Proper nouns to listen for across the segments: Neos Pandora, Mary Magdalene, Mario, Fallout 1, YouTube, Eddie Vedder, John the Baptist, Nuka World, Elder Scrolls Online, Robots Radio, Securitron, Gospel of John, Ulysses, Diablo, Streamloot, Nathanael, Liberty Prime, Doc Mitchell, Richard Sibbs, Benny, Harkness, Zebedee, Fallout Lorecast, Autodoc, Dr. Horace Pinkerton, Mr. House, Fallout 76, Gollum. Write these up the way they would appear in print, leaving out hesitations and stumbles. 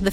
The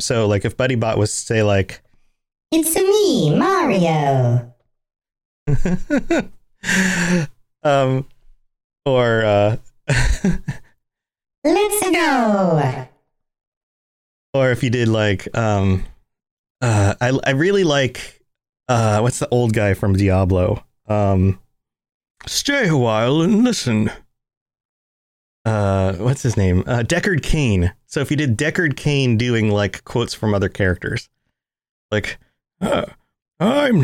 So, like, if Buddy Bot was to say, like, "It's me, Mario," or "Let's go," or if you did like, I really like, what's the old guy from Diablo? Stay a while and listen. What's his name? Deckard Cain. So if you did Deckard Cain doing like quotes from other characters, like, "I'm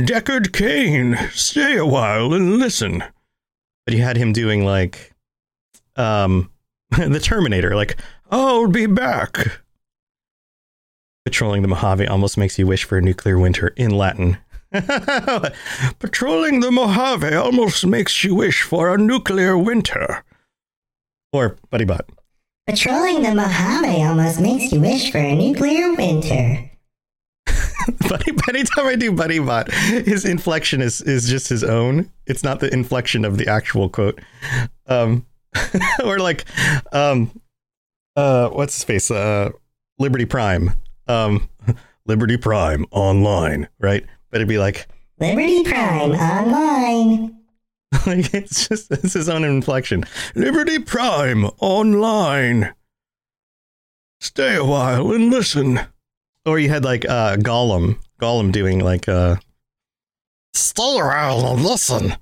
Deckard Cain. Stay a while and listen." But you had him doing like, the Terminator, like, "I'll be back." Patrolling the Mojave almost makes you wish for a nuclear winter in Latin. Patrolling the Mojave almost makes you wish for a nuclear winter. Or Buddy Bot. Patrolling the Mojave almost makes you wish for a nuclear winter. Buddy, time I do Buddy Bot, his inflection is just his own. It's not the inflection of the actual quote. Or like, what's his face? Liberty Prime. Liberty Prime online, right? But it'd be like, Liberty Prime online. Like, it's his own inflection. Liberty Prime online. Stay a while and listen. Or you had like Gollum doing like stay around and listen.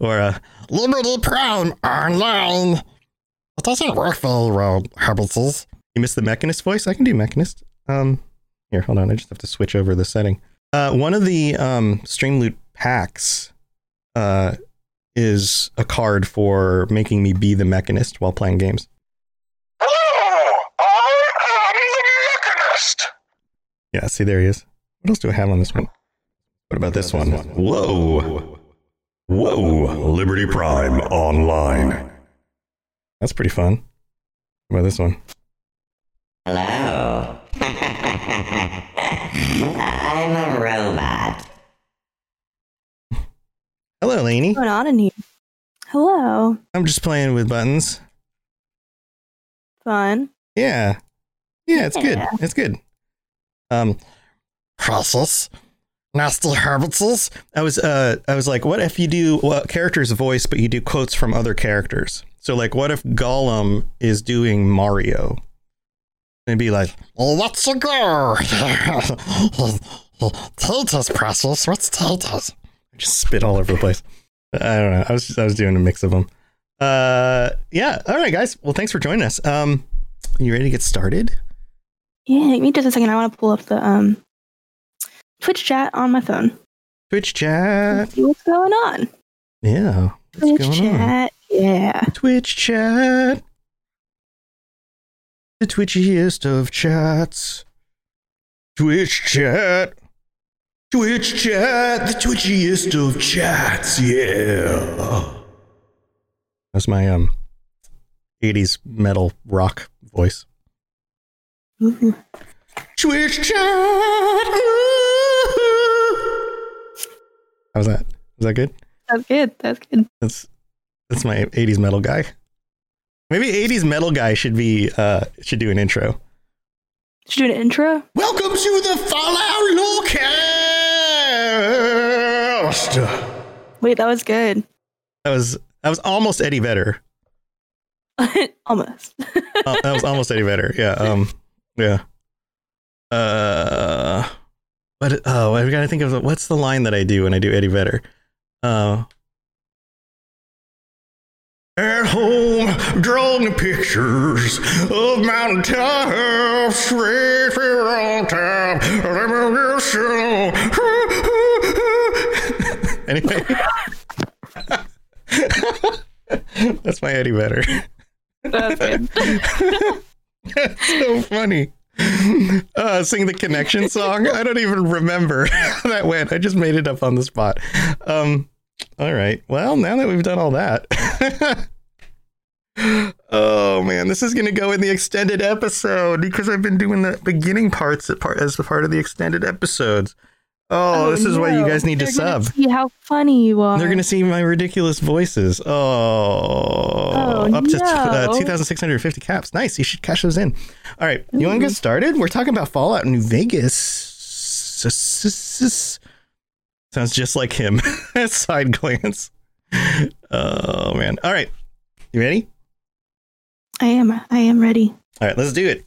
Or Liberty Prime online. It doesn't work very well, Hobbitses. You missed the Mechanist voice? I can do Mechanist. Here, hold on, I just have to switch over the setting. One of the Streamloot packs is a card for making me be the Mechanist while playing games. Hello, I am the Mechanist. Yeah, see, there he is. What else do I have on this one? What about this one? Whoa, Liberty Prime online. That's pretty fun. What about this one? Hello. I'm a robot. Hello, Lainey. What's going on in here? Hello. I'm just playing with buttons. Fun. Yeah, it's good. It's good. Process. Nasty Herbitzels. I was like, what if you do character's voice, but you do quotes from other characters? So, like, what if Gollum is doing Mario? It'd be like, let's go. Potatoes, process. What's potatoes? Just spit all over the place. I don't know. I was doing a mix of them. Yeah. All right, guys. Well, thanks for joining us. You ready to get started? Yeah. Give me just a second. I want to pull up the Twitch chat on my phone. Twitch chat. Let's see what's going on. Yeah. Twitch chat. The twitchiest of chats. Twitch chat. Twitch chat, the twitchiest of chats, yeah. That's my 80s metal rock voice. Ooh. Twitch chat. Ooh. How's that? Is that good? That's good. That's good. That's my 80s metal guy. Maybe 80s metal guy should do an intro. Should do an intro? Welcome to the Fallout Lorecast. Wait, that was good. That was almost Eddie Vedder. Almost. That was almost Eddie Vedder. Yeah. Yeah. But I've got to think of what's the line that I do when I do Eddie Vedder. At home, drawing pictures of mountaintops, straight for all time. Anyway, that's my Eddie Vedder. That's good. That's so funny. Sing the Connection song. I don't even remember how that went. I just made it up on the spot. All right. Well, now that we've done all that. Oh, man, this is going to go in the extended episode because I've been doing the beginning parts as part of the extended episodes. Oh, this is why you guys need to sub. See how funny you are. They're going to see my ridiculous voices. Oh up to 2,650 caps. Nice. You should cash those in. All right. You want to get started? We're talking about Fallout New Vegas. Sounds just like him. Side glance. Oh, man. All right. You ready? I am ready. All right. Let's do it.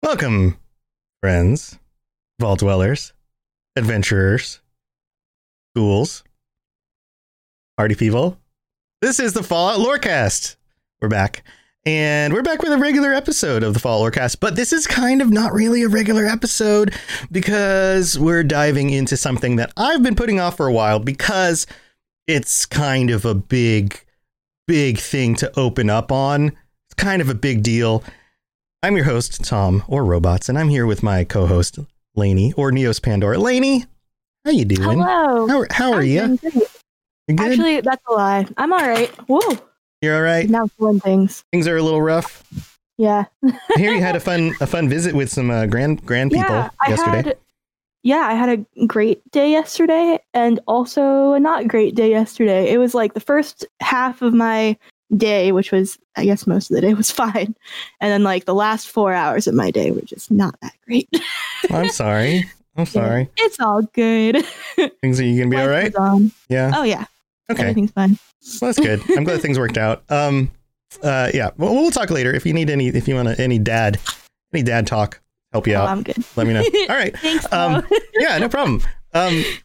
Welcome, friends, vault dwellers, adventurers, ghouls, party people. This is the Fallout Lorecast. We're back, and we're back with a regular episode of the Fallout Lorecast, but this is kind of not really a regular episode because we're diving into something that I've been putting off for a while because it's kind of a big thing to open up on. It's kind of a big deal. I'm your host, Tom, or Robots, and I'm here with my co-host, Lainey, or Neos Pandora. Lainey, how you doing? Hello. How are you? Good. Actually, that's a lie. I'm all right. Whoa. You're all right? Now feeling things. Things are a little rough. Yeah. I hear you had a fun visit with some grand people yesterday. I had a great day yesterday, and also a not great day yesterday. It was like the first half of my day, which was, I guess, most of the day was fine, and then like the last 4 hours of my day were just not that great. I'm sorry. It's all good. Things are you gonna be all right? Yeah. Oh yeah. Okay. Everything's fine. Well, that's good. I'm glad things worked out. Yeah. Well, we'll talk later. If you need any dad talk, help you out. I'm good. Let me know. All right. Thanks. Yeah. No problem.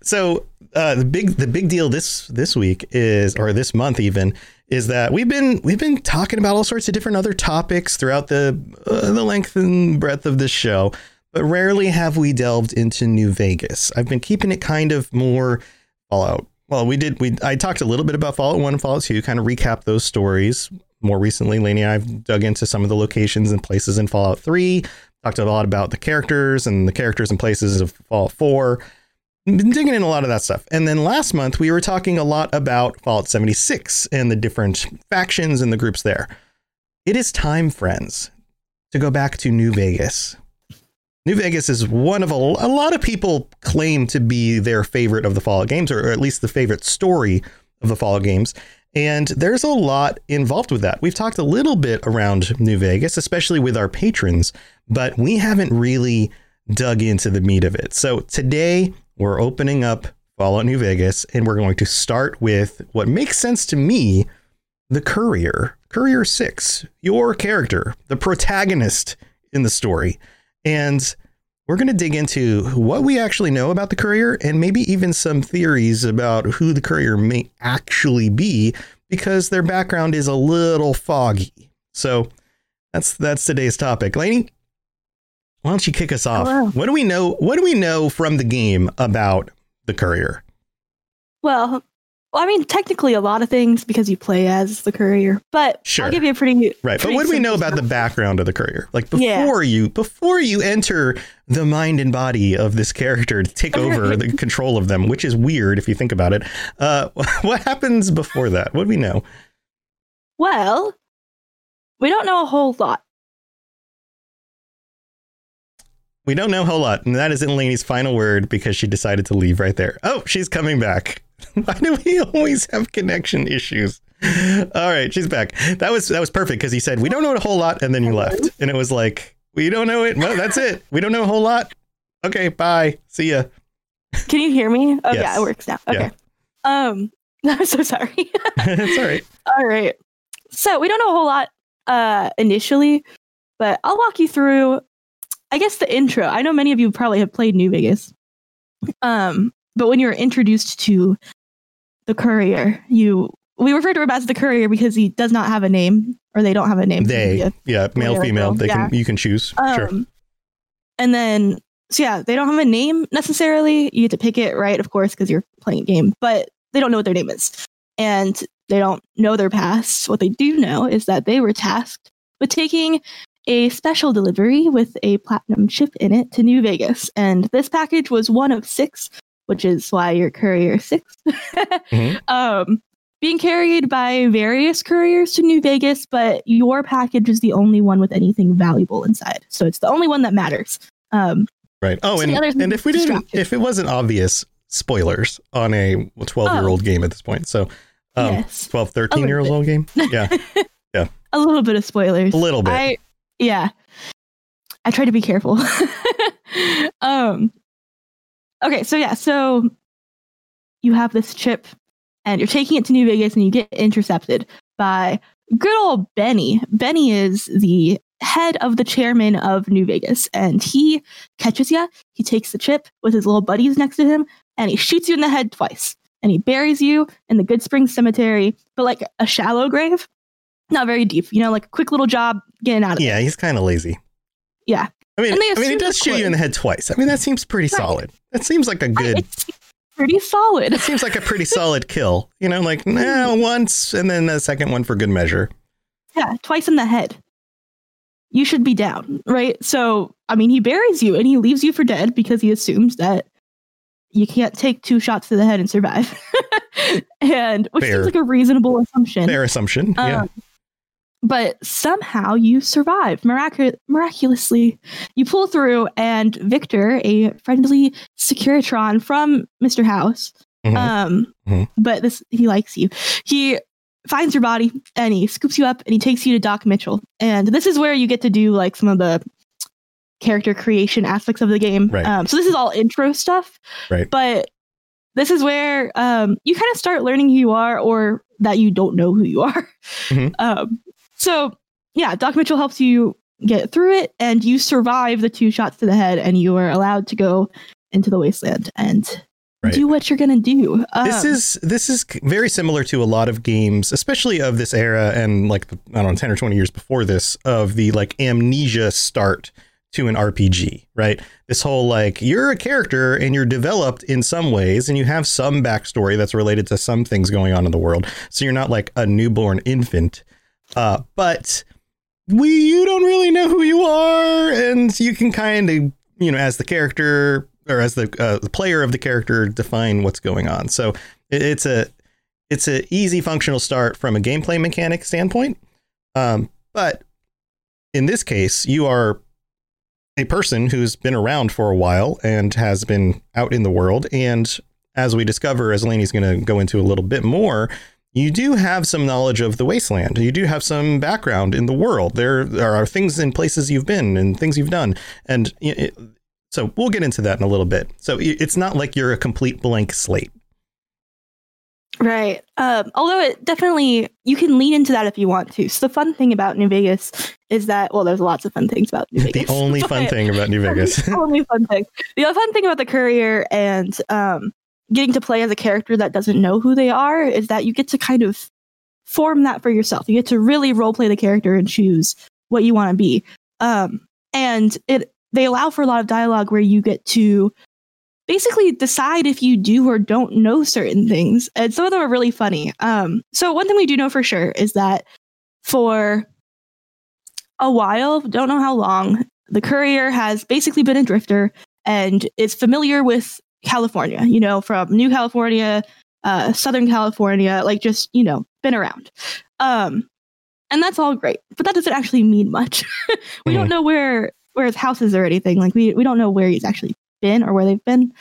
So the big deal this week is, or this month even, is that we've been talking about all sorts of different other topics throughout the length and breadth of this show, but rarely have we delved into New Vegas. I've been keeping it kind of more Fallout. Well, I talked a little bit about Fallout 1 and Fallout 2, kind of recap those stories. More recently, Lainey and I've dug into some of the locations and places in Fallout 3, talked a lot about the characters and places of Fallout 4. Been digging in a lot of that stuff. And then last month, we were talking a lot about Fallout 76 and the different factions and the groups there. It is time, friends, to go back to New Vegas. New Vegas is one of a lot of people claim to be their favorite of the Fallout games, or at least the favorite story of the Fallout games. And there's a lot involved with that. We've talked a little bit around New Vegas, especially with our patrons, but we haven't really dug into the meat of it. So today, we're opening up Fallout New Vegas, and we're going to start with what makes sense to me, the Courier. Courier 6, your character, the protagonist in the story. And we're going to dig into what we actually know about the Courier and maybe even some theories about who the Courier may actually be, because their background is a little foggy. So that's today's topic. Lainey, why don't you kick us off? Hello. What do we know from the game about the courier? Well, I mean, technically a lot of things because you play as the courier, but sure. I'll give you a pretty right. But what do we know about the background of the courier? Like before you enter the mind and body of this character to take over the control of them, which is weird if you think about it. What happens before that? What do we know? Well, we don't know a whole lot. And that isn't Lainey's final word because she decided to leave right there. Oh, she's coming back. Why do we always have connection issues? All right, she's back. That was perfect because he said, we don't know a whole lot, and then you left. And it was like, we don't know it. Well, that's it. We don't know a whole lot. Okay, bye. See ya. Can you hear me? Oh, yes. Yeah, it works now. Okay. Yeah. I'm so sorry. It's all right. All right. So we don't know a whole lot initially, but I'll walk you through, I guess, the intro. I know many of you probably have played New Vegas. But when you're introduced to the courier, we refer to him as the courier because he does not have a name, or they don't have a name. Male, female. You can choose. Sure. And then, they don't have a name necessarily. You get to pick it, right? Of course, because you're playing a game, but they don't know what their name is, and they don't know their past. What they do know is that they were tasked with taking a special delivery with a platinum chip in it to New Vegas, and this package was one of 6. Which is why you're Courier 6, mm-hmm. Being carried by various couriers to New Vegas, but your package is the only one with anything valuable inside. So it's the only one that matters. Right. Oh, and if it wasn't obvious, spoilers on a 12-year-old game at this point. So 12, 13-year-old game. Yeah. Yeah. A little bit of spoilers. A little bit. I try to be careful. Okay, so you have this chip and you're taking it to New Vegas and you get intercepted by good old Benny. Benny is the head of the chairman of New Vegas, and he catches you. He takes the chip with his little buddies next to him and he shoots you in the head twice, and he buries you in the Good Springs Cemetery, but like a shallow grave, not very deep, like a quick little job getting out of it. Yeah, he's kind of lazy. Yeah. I mean, he does shoot you in the head twice. I mean, that seems pretty solid. That seems like a good... It's pretty solid. It seems like a pretty solid kill. Like, once, and then a second one for good measure. Yeah, twice in the head. You should be down, right? So, I mean, he buries you, and he leaves you for dead because he assumes that you can't take 2 shots to the head and survive. Which seems like a reasonable assumption. Fair assumption, yeah. But somehow you survive. Miraculously, you pull through, and Victor, a friendly Securitron from Mr. House, but he likes you. He finds your body, and he scoops you up, and he takes you to Doc Mitchell. And this is where you get to do like some of the character creation aspects of the game. Right. So this is all intro stuff. Right. But this is where you kind of start learning who you are, or that you don't know who you are. Mm-hmm. So, Doc Mitchell helps you get through it, and you survive the 2 shots to the head, and you are allowed to go into the wasteland and do what you're going to do. This is very similar to a lot of games, especially of this era and 10 or 20 years before this, of the amnesia start to an RPG, right? This whole you're a character and you're developed in some ways and you have some backstory that's related to some things going on in the world. So you're not like a newborn infant. But you don't really know who you are, and you can kind of, as the character or as the player of the character, define what's going on. So it's a easy functional start from a gameplay mechanic standpoint. But in this case, you are a person who's been around for a while and has been out in the world. And as we discover, as Lainey's going to go into a little bit more, you do have some knowledge of the wasteland. You do have some background in the world. There are things and places you've been and things you've done. And so we'll get into that in a little bit. So it's not like you're a complete blank slate. Right. Although it definitely, you can lean into that if you want to. So the fun thing about New Vegas is that, there's lots of fun things about New Vegas. The only fun thing about New Vegas. The only fun thing. The other fun thing about the courier and, getting to play as a character that doesn't know who they are is that you get to kind of form that for yourself. You get to really role play the character and choose what you want to be. And it they allow for a lot of dialogue where you get to basically decide if you do or don't know certain things. And some of them are really funny. So one thing we do know for sure is that for a while, don't know how long, the courier has basically been a drifter and is familiar with California, you know, from New California, Southern California, like just, you know, been around. And that's all great, but that doesn't actually mean much. We don't know where his house is or anything. Like we don't know where he's actually been or where they've been.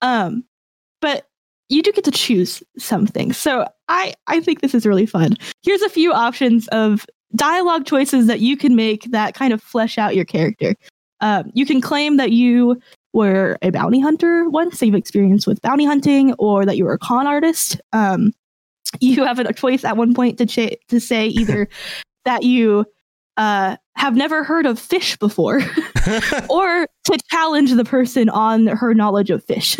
But you do get to choose some things. So I think this is really fun. Here's a few options of dialogue choices that you can make that kind of flesh out your character. You can claim that you were a bounty hunter once, so you've experience with bounty hunting, or that you were a con artist. You have a choice at one point to say either that you have never heard of fish before or to challenge the person on her knowledge of fish.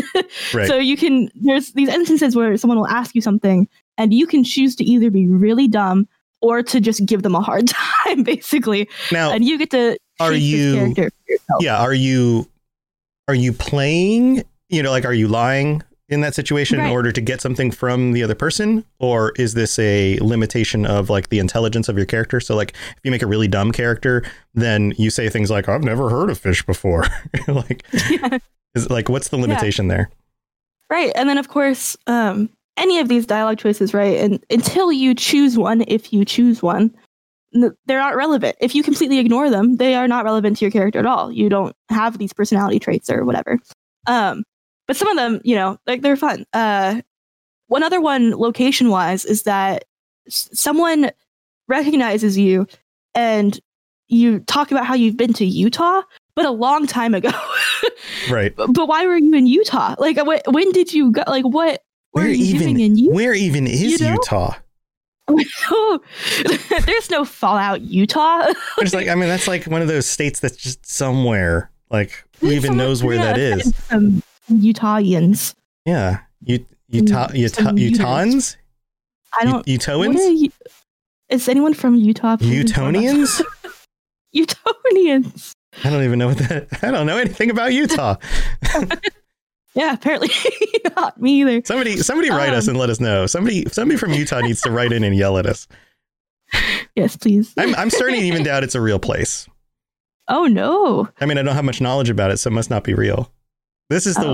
Right. So you can, there's these instances where someone will ask you something and you can choose to either be really dumb or to just give them a hard time, basically. Now, and you get to choose this character for yourself. Yeah, are you playing, you know, like, are you lying in that situation in order to get something from the other person? Or is this a limitation of like the intelligence of your character? So like if you make a really dumb character, then you say things like, I've never heard of fish before. Like, is, like, what's the limitation there? Right. And then, of course, any of these dialogue choices, right? And until you choose one, if you choose one, they're not relevant. If you completely ignore them, they are not relevant to your character at all. You don't have these personality traits or whatever. But some of them, you know, like they're fun. One other one, location wise, is that someone recognizes you and you talk about how you've been to Utah, but a long time ago. Right. But why were you in Utah? Like, when did you go? Like, what were you doing in Utah? Where even is Utah? There's no Fallout Utah. It's like, I mean, that's like one of those states that's just somewhere. Like, who even knows where that is? Utahians. Yeah. Utahns? I don't. Utahans? Is anyone from Utah? Utonians? Utonians. I don't even know what that. I don't know anything about Utah. Yeah, apparently not me either. Somebody write us and let us know. Somebody from Utah needs to write in and yell at us. Yes, please. I'm starting to even doubt it's a real place. Oh no. I mean, I don't have much knowledge about it, so it must not be real. This is the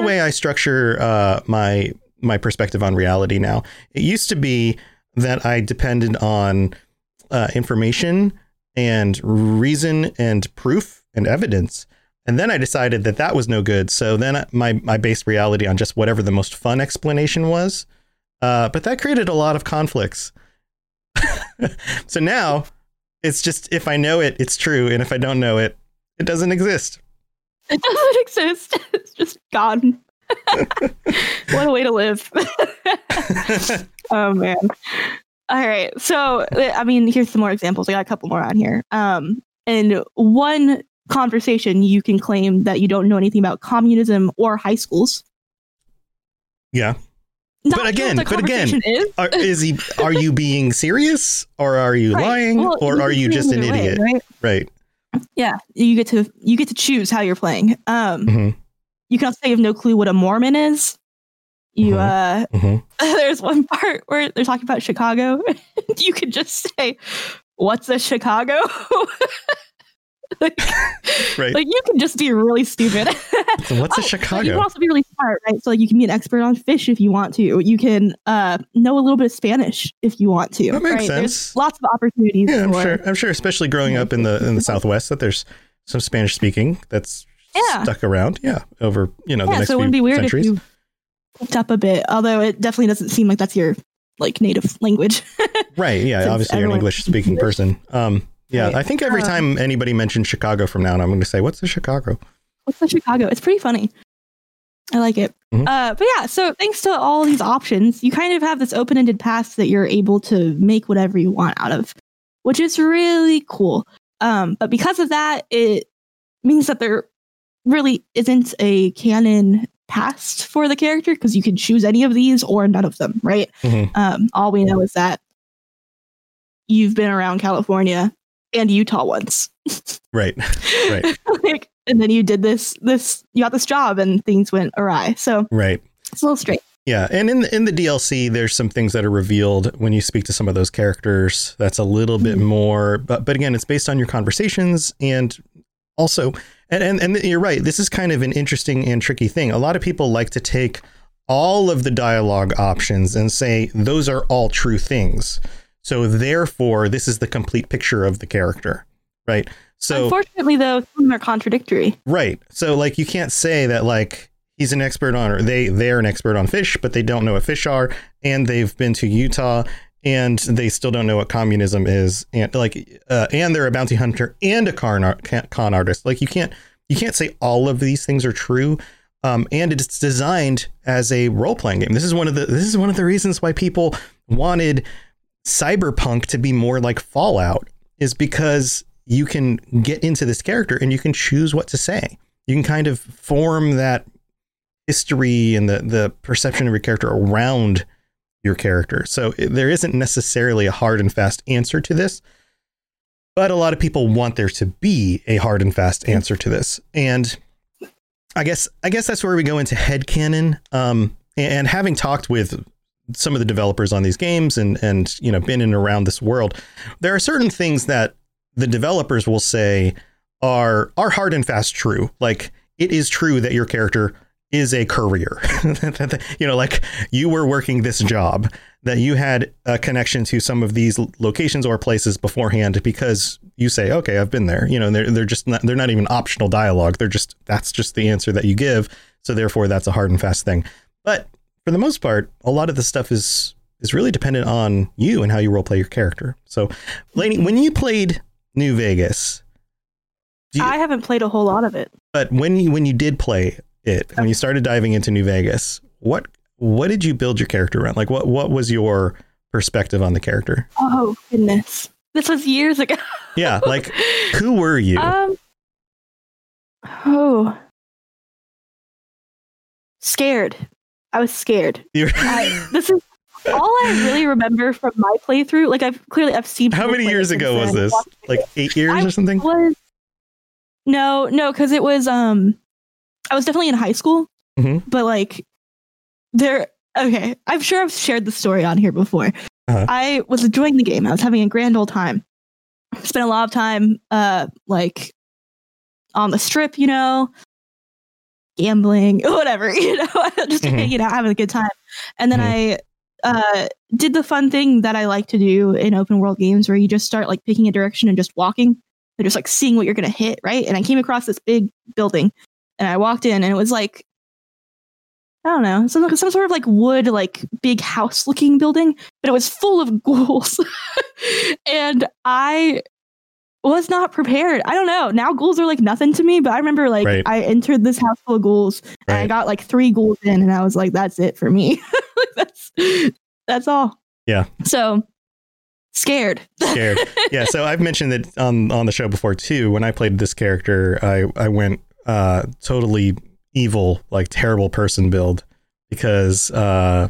way I structure my perspective on reality now. It used to be that I depended on information and reason and proof and evidence. And then I decided that was no good. So then I based reality on just whatever the most fun explanation was. But that created a lot of conflicts. So now it's just, if I know it, it's true. And if I don't know it, it doesn't exist. It doesn't exist. It's just gone. What a way to live. Oh, man. All right. So, I mean, here's some more examples. I got a couple more on here. And one conversation, you can claim that you don't know anything about communism or high schools. Yeah. But again, are you being serious, or are you lying, or are you just an idiot? Right. Yeah, you get to choose how you're playing. Mm-hmm. You can also say you have no clue what a Mormon is. You there's one part where they're talking about Chicago. You can just say, "What's a Chicago?" Like, right. Like, you can just be really stupid. So what's a Chicago? You can also be really smart, right? So like, you can be an expert on fish if you want to. You can know a little bit of Spanish if you want to. That makes sense. There's lots of opportunities. Yeah, I'm sure, especially growing up in the Southwest, that there's some Spanish speaking that's stuck around. Yeah, over the next few centuries. So it wouldn't be weird if you picked up a bit. Although it definitely doesn't seem like that's your like native language. Right. Yeah. Since obviously you're an English speaking person. Yeah, I think every time anybody mentions Chicago from now on, I'm going to say, what's a Chicago? What's a Chicago? It's pretty funny. I like it. Mm-hmm. But yeah, so thanks to all these options, you kind of have this open-ended past that you're able to make whatever you want out of, which is really cool. But because of that, it means that there really isn't a canon past for the character, because you can choose any of these or none of them, right? Mm-hmm. All we know is that you've been around California and Utah once. Right. Like, and then you did this, you got this job and things went awry. So right. It's a little strange. Yeah. And in the DLC, there's some things that are revealed when you speak to some of those characters. That's a little bit more. But again, it's based on your conversations. And also, and you're right, this is kind of an interesting and tricky thing. A lot of people like to take all of the dialogue options and say, those are all true things. So therefore, this is the complete picture of the character. Right. So unfortunately, though, some are contradictory. Right. So like you can't say that like he's an expert on, or they're an expert on fish, but they don't know what fish are. And they've been to Utah and they still don't know what communism is. And like and they're a bounty hunter and a con artist. Like you can't say all of these things are true. And it's designed as a role playing game. This is one of the reasons why people wanted Cyberpunk to be more like Fallout, is because you can get into this character and you can choose what to say. You can kind of form that history and the perception of your character around your character. So there isn't necessarily a hard and fast answer to this, but a lot of people want there to be a hard and fast answer to this. And I guess that's where we go into headcanon. And having talked with some of the developers on these games and you know, been in and around this world, there are certain things that the developers will say are hard and fast true. Like it is true that your character is a courier, you know, like you were working this job, that you had a connection to some of these locations or places beforehand because you say, OK, I've been there. You know, they're not even optional dialogue. That's just the answer that you give. So therefore, that's a hard and fast thing. But for the most part, a lot of the stuff is really dependent on you and how you role play your character. So, Lainey, when you played New Vegas, I haven't played a whole lot of it. But when you did play it, when you started diving into New Vegas, what did you build your character around? Like what was your perspective on the character? Oh goodness, this was years ago. Yeah, like who were you? Scared. I was scared. This is all I really remember from my playthrough. Like I've seen. How many years ago was this? Like 8 years or something? No, because it was I was definitely in high school, but like there. Okay, I'm sure I've shared the story on here before. I was enjoying the game. I was having a grand old time. Spent a lot of time like on the strip, you know, gambling, whatever, you know, just hanging out, having a good time. And then I did the fun thing that I like to do in open world games, where you just start like picking a direction and just walking and just like seeing what you're going to hit. Right. And I came across this big building and I walked in and it was like, I don't know, some sort of like wood, like big house looking building, but it was full of ghouls. And I was not prepared. I don't know. Now ghouls are like nothing to me, but I remember like I entered this house full of ghouls and I got like 3 ghouls in and I was like, that's it for me. That's all. Yeah. So scared. Yeah. So I've mentioned that on the show before too. When I played this character, I went totally evil, like terrible person build, because my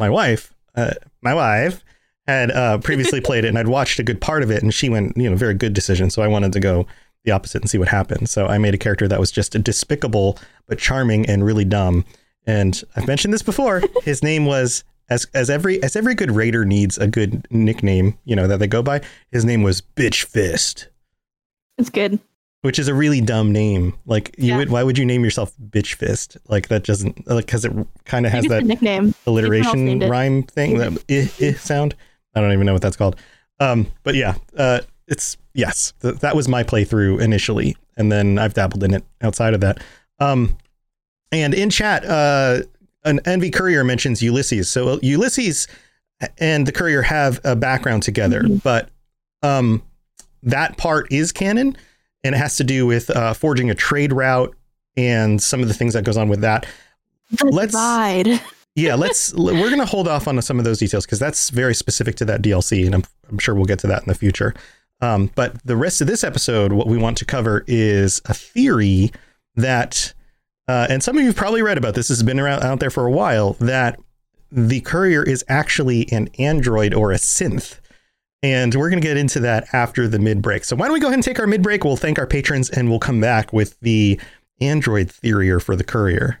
wife had previously played it, and I'd watched a good part of it, and she went, you know, very good decision. So I wanted to go the opposite and see what happened. So I made a character that was just despicable, but charming and really dumb. And I've mentioned this before. His name was, as every good raider needs a good nickname, you know, that they go by. His name was Bitch Fist. It's good. Which is a really dumb name. Like why would you name yourself Bitch Fist? Like that doesn't, like, because it kind of has that nickname alliteration rhyme thing, that sound. I don't even know what that's called. But yeah, it's yes, that was my playthrough initially. And then I've dabbled in it outside of that. And in chat, an Envy Courier mentions Ulysses. So Ulysses and the Courier have a background together, but that part is canon. And it has to do with forging a trade route and some of the things that goes on with that. We're going to hold off on some of those details because that's very specific to that DLC. And I'm sure we'll get to that in the future. But the rest of this episode, what we want to cover is a theory that and some of you have probably read about this. This has been around out there for a while, that the Courier is actually an android or a synth. And we're going to get into that after the mid-break. So why don't we go ahead and take our mid-break? We'll thank our patrons and we'll come back with the Android Theorier for the Courier.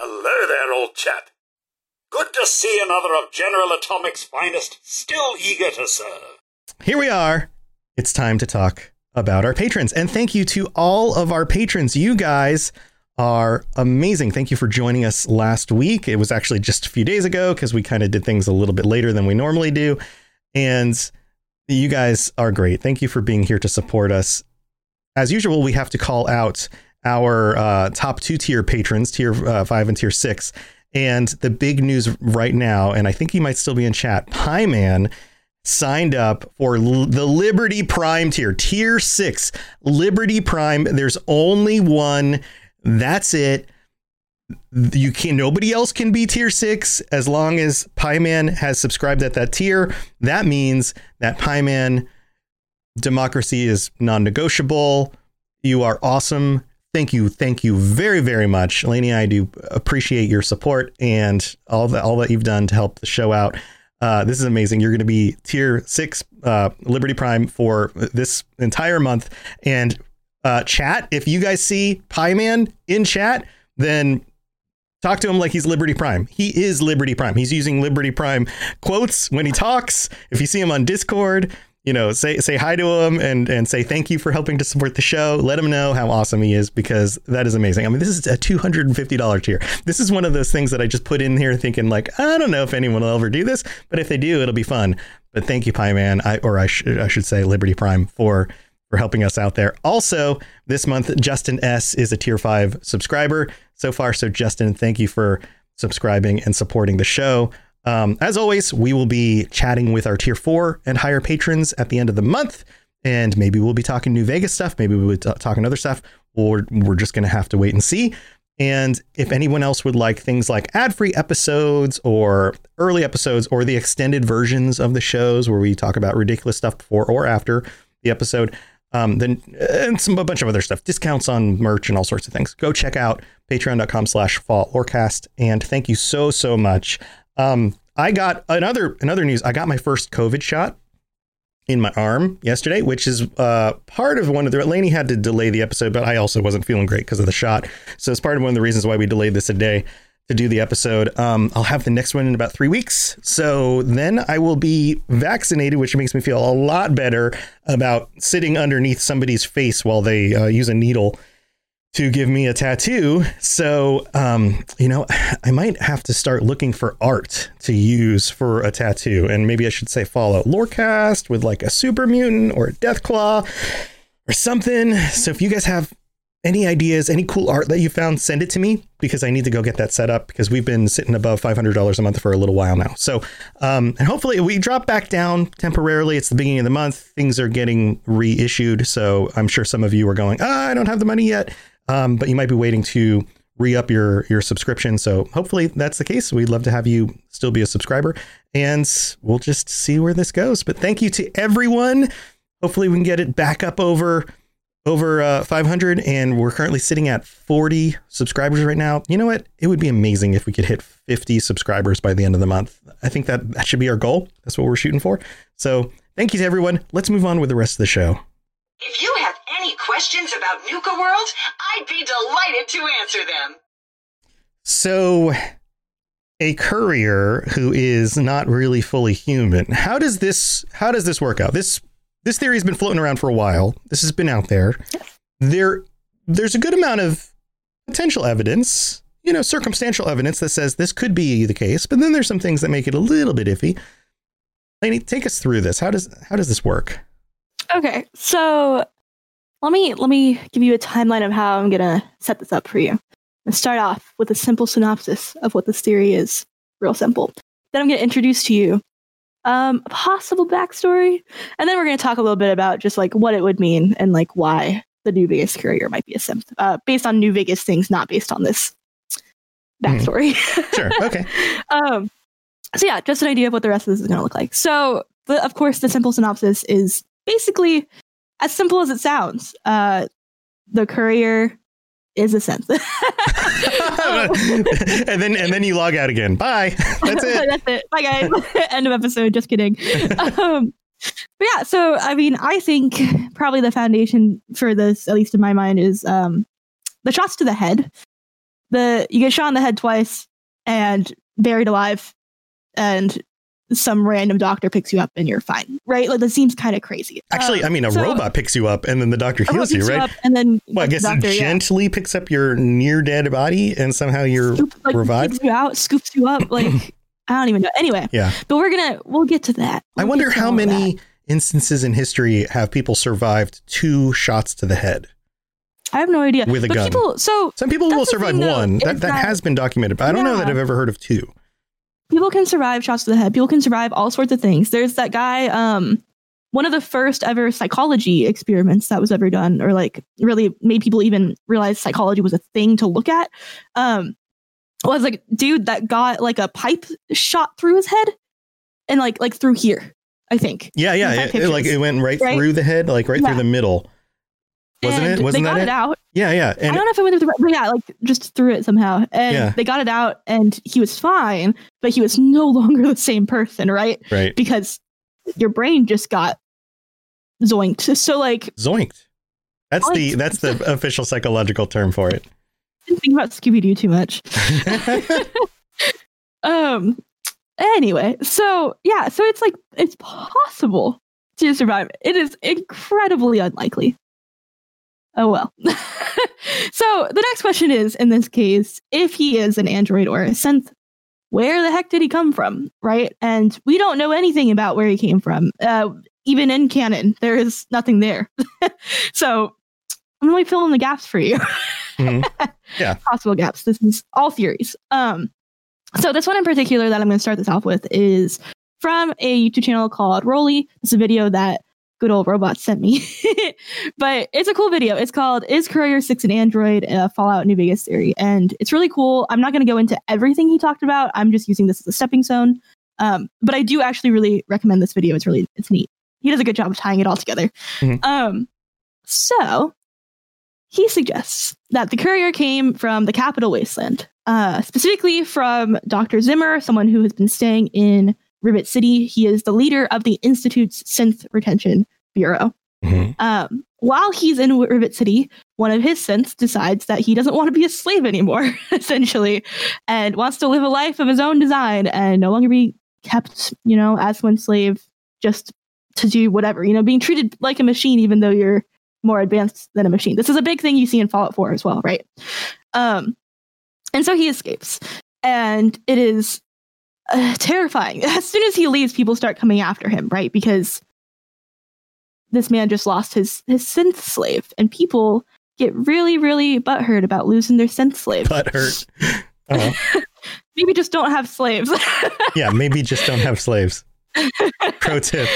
Hello there, old chap. Good to see another of General Atomic's finest, still eager to serve. Here we are. It's time to talk about our patrons. And thank you to all of our patrons. You guys are amazing. Thank you for joining us last week. It was actually just a few days ago because we kind of did things a little bit later than we normally do. And you guys are great. Thank you for being here to support us. As usual, we have to call out our top two tier patrons, tier 5 and tier 6. And the big news right now, and I think he might still be in chat, Pie Man signed up for the Liberty Prime tier, tier 6, Liberty Prime. There's only one. That's it. You can, nobody else can be tier 6 as long as Pie Man has subscribed at that tier. That means that Pie Man democracy is non-negotiable. You are awesome. Thank you. Thank you very, very much. Lainey, I do appreciate your support and all that you've done to help the show out. This is amazing. You're going to be tier 6 Liberty Prime for this entire month. And chat, if you guys see Pie Man in chat, then talk to him like he's Liberty Prime. He is Liberty Prime. He's using Liberty Prime quotes when he talks. If you see him on Discord, you know, say hi to him and say thank you for helping to support the show. Let him know how awesome he is, because that is amazing. I mean, this is a $250 tier. This is one of those things that I just put in here thinking like, I don't know if anyone will ever do this, but if they do, it'll be fun. But thank you, Pie Man. I should say Liberty Prime for helping us out there. Also, this month, Justin S is a tier 5 subscriber so far. So Justin, thank you for subscribing and supporting the show. As always, we will be chatting with our tier 4 and higher patrons at the end of the month, and maybe we'll be talking New Vegas stuff. Maybe we'll be talking other stuff, or we're just going to have to wait and see. And if anyone else would like things like ad-free episodes or early episodes or the extended versions of the shows where we talk about ridiculous stuff before or after the episode, then and some a bunch of other stuff, discounts on merch and all sorts of things, go check out patreon.com/falloutlorecast. And thank you so much. I got another news. I got my first COVID shot in my arm yesterday, which is part of one of the, Lainey had to delay the episode, but I also wasn't feeling great because of the shot. So it's part of one of the reasons why we delayed this a day to do the episode. I'll have the next one in about 3 weeks. So then I will be vaccinated, which makes me feel a lot better about sitting underneath somebody's face while they use a needle to give me a tattoo. So, you know, I might have to start looking for art to use for a tattoo. And maybe I should say Fallout Lorecast with like a super mutant or a Deathclaw or something. So if you guys have any ideas, any cool art that you found, send it to me, because I need to go get that set up, because we've been sitting above $500 a month for a little while now. So and hopefully we drop back down temporarily. It's the beginning of the month. Things are getting reissued. So I'm sure some of you are going, I don't have the money yet. But you might be waiting to re-up your subscription. So hopefully that's the case. We'd love to have you still be a subscriber, and we'll just see where this goes. But thank you to everyone. Hopefully we can get it back up over 500, and we're currently sitting at 40 subscribers right now. You know what? It would be amazing if we could hit 50 subscribers by the end of the month. I think that should be our goal. That's what we're shooting for. So thank you to everyone. Let's move on with the rest of the show. If you have any questions about Nuka World, I'd be delighted to answer them. So a courier who is not really fully human. How does this work out? This theory has been floating around for a while. This has been out there. There's a good amount of potential evidence, circumstantial evidence that says this could be the case. But then there's some things that make it a little bit iffy. Lainey, take us through this. How does this work? Okay, so let me give you a timeline of how I'm gonna set this up for you. Let's start off with a simple synopsis of what this theory is. Real simple. Then I'm gonna introduce to you a possible backstory, and then we're going to talk a little bit about just like what it would mean and like why the New Vegas courier might be a symptom based on New Vegas things, not based on this backstory. Sure. Okay. So yeah, just an idea of what the rest of this is going to look like. So of course the simple synopsis is basically as simple as it sounds. The courier is a sense. and then you log out again. Bye. That's it. That's it. Bye, guys. End of episode. Just kidding. But yeah, so I mean, I think probably the foundation for this, at least in my mind, is the shots to the head. You get shot in the head twice and buried alive, and some random doctor picks you up and you're fine, right? Like, that seems kind of crazy. Actually, robot picks you up and then the doctor heals you, right? It gently picks up your near dead body and somehow you're revived. Picks you out, scoops you up, like I don't even know. Anyway, yeah. But we'll get to that. I wonder how many instances in history have people survived 2 shots to the head. I have no idea. With a gun. Some people will survive one. That has been documented, but I don't know that I've ever heard of 2. People can survive shots to the head. People can survive all sorts of things. There's that guy, one of the first ever psychology experiments that was ever done, or like really made people even realize psychology was a thing to look at. Was like dude that got like a pipe shot through his head and like through here, I think. Yeah. Pictures, like it went right through the head, like right through the middle. Wasn't it? They got it out. Yeah. And I don't know if it went through the... Yeah, like, just threw it somehow. And they got it out, and he was fine, but he was no longer the same person, right? Right. Because your brain just got zoinked. So, like... Zoinked. That's the official psychological term for it. I didn't think about Scooby-Doo too much. Anyway, so, yeah. So, it's like, it's possible to survive. It is incredibly unlikely. Oh, well. So the next question is, in this case, if he is an android or a synth, where the heck did he come from? Right. And we don't know anything about where he came from. Even in canon, there is nothing there. So I'm only filling the gaps for you. Mm-hmm. Yeah. Possible gaps. This is all theories. So this one in particular that I'm going to start this off with is from a YouTube channel called Rolly. It's a video that good old robot sent me. But it's a cool video. It's called Is Courier 6 an Android? Fallout New Vegas Theory. And it's really cool. I'm not going to go into everything he talked about. I'm just using this as a stepping stone. But I do actually really recommend this video. It's neat. He does a good job of tying it all together. Mm-hmm. So he suggests that the courier came from the Capital Wasteland, specifically from Dr. Zimmer, someone who has been staying in Rivet City. He is the leader of the Institute's Synth Retention Bureau. Mm-hmm. While he's in Rivet City, one of his synths decides that he doesn't want to be a slave anymore, essentially, and wants to live a life of his own design and no longer be kept, as one slave, just to do whatever, being treated like a machine, even though you're more advanced than a machine. This is a big thing you see in Fallout 4 as well, right? And so he escapes, and it is terrifying. As soon as he leaves, people start coming after him, right? Because this man just lost his synth slave, and people get really, really butthurt about losing their synth slave. Butthurt. Uh-huh. Maybe just don't have slaves. Yeah, maybe just don't have slaves. Pro tip.